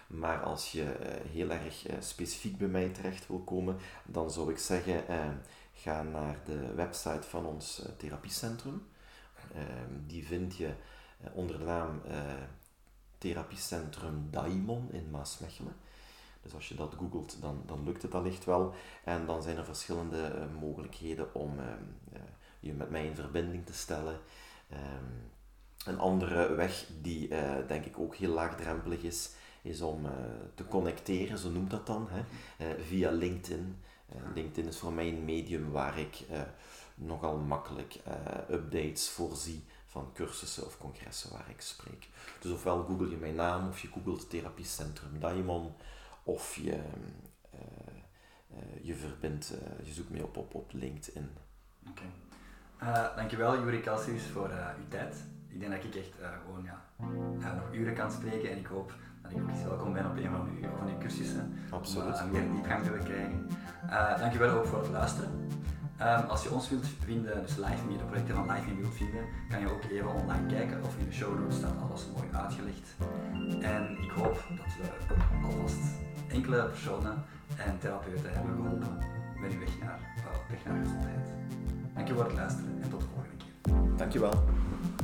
Maar als je heel erg specifiek bij mij terecht wil komen, dan zou ik zeggen, ga naar de website van ons therapiecentrum. Die vind je onder de naam Therapiecentrum Daimon in Maasmechelen. Dus als je dat googelt, dan lukt het allicht wel. En dan zijn er verschillende mogelijkheden om je met mij in verbinding te stellen. Een andere weg die denk ik ook heel laagdrempelig is om te connecteren, zo noemt dat dan, hè? Via LinkedIn. LinkedIn is voor mij een medium waar ik nogal makkelijk updates voorzie van cursussen of congressen waar ik spreek. Dus ofwel google je mijn naam, of je googelt Therapiecentrum Daimon, of je zoekt mij op LinkedIn. Oké. Dankjewel Joeri Calcius voor uw tijd. Ik denk dat ik echt gewoon nog uren kan spreken en ik hoop dat ik ook eens welkom ben op een van uw cursussen. Absoluut. Om meer diepgang te krijgen. Dankjewel ook voor het luisteren. Als je ons wilt vinden, dus Life.me, de projecten van Life.me wilt vinden, kan je ook even online kijken of in de showroom staat alles mooi uitgelegd. En ik hoop dat we alvast enkele personen en therapeuten hebben geholpen met uw weg naar gezondheid. Dankjewel voor het luisteren en tot de volgende keer. Dankjewel.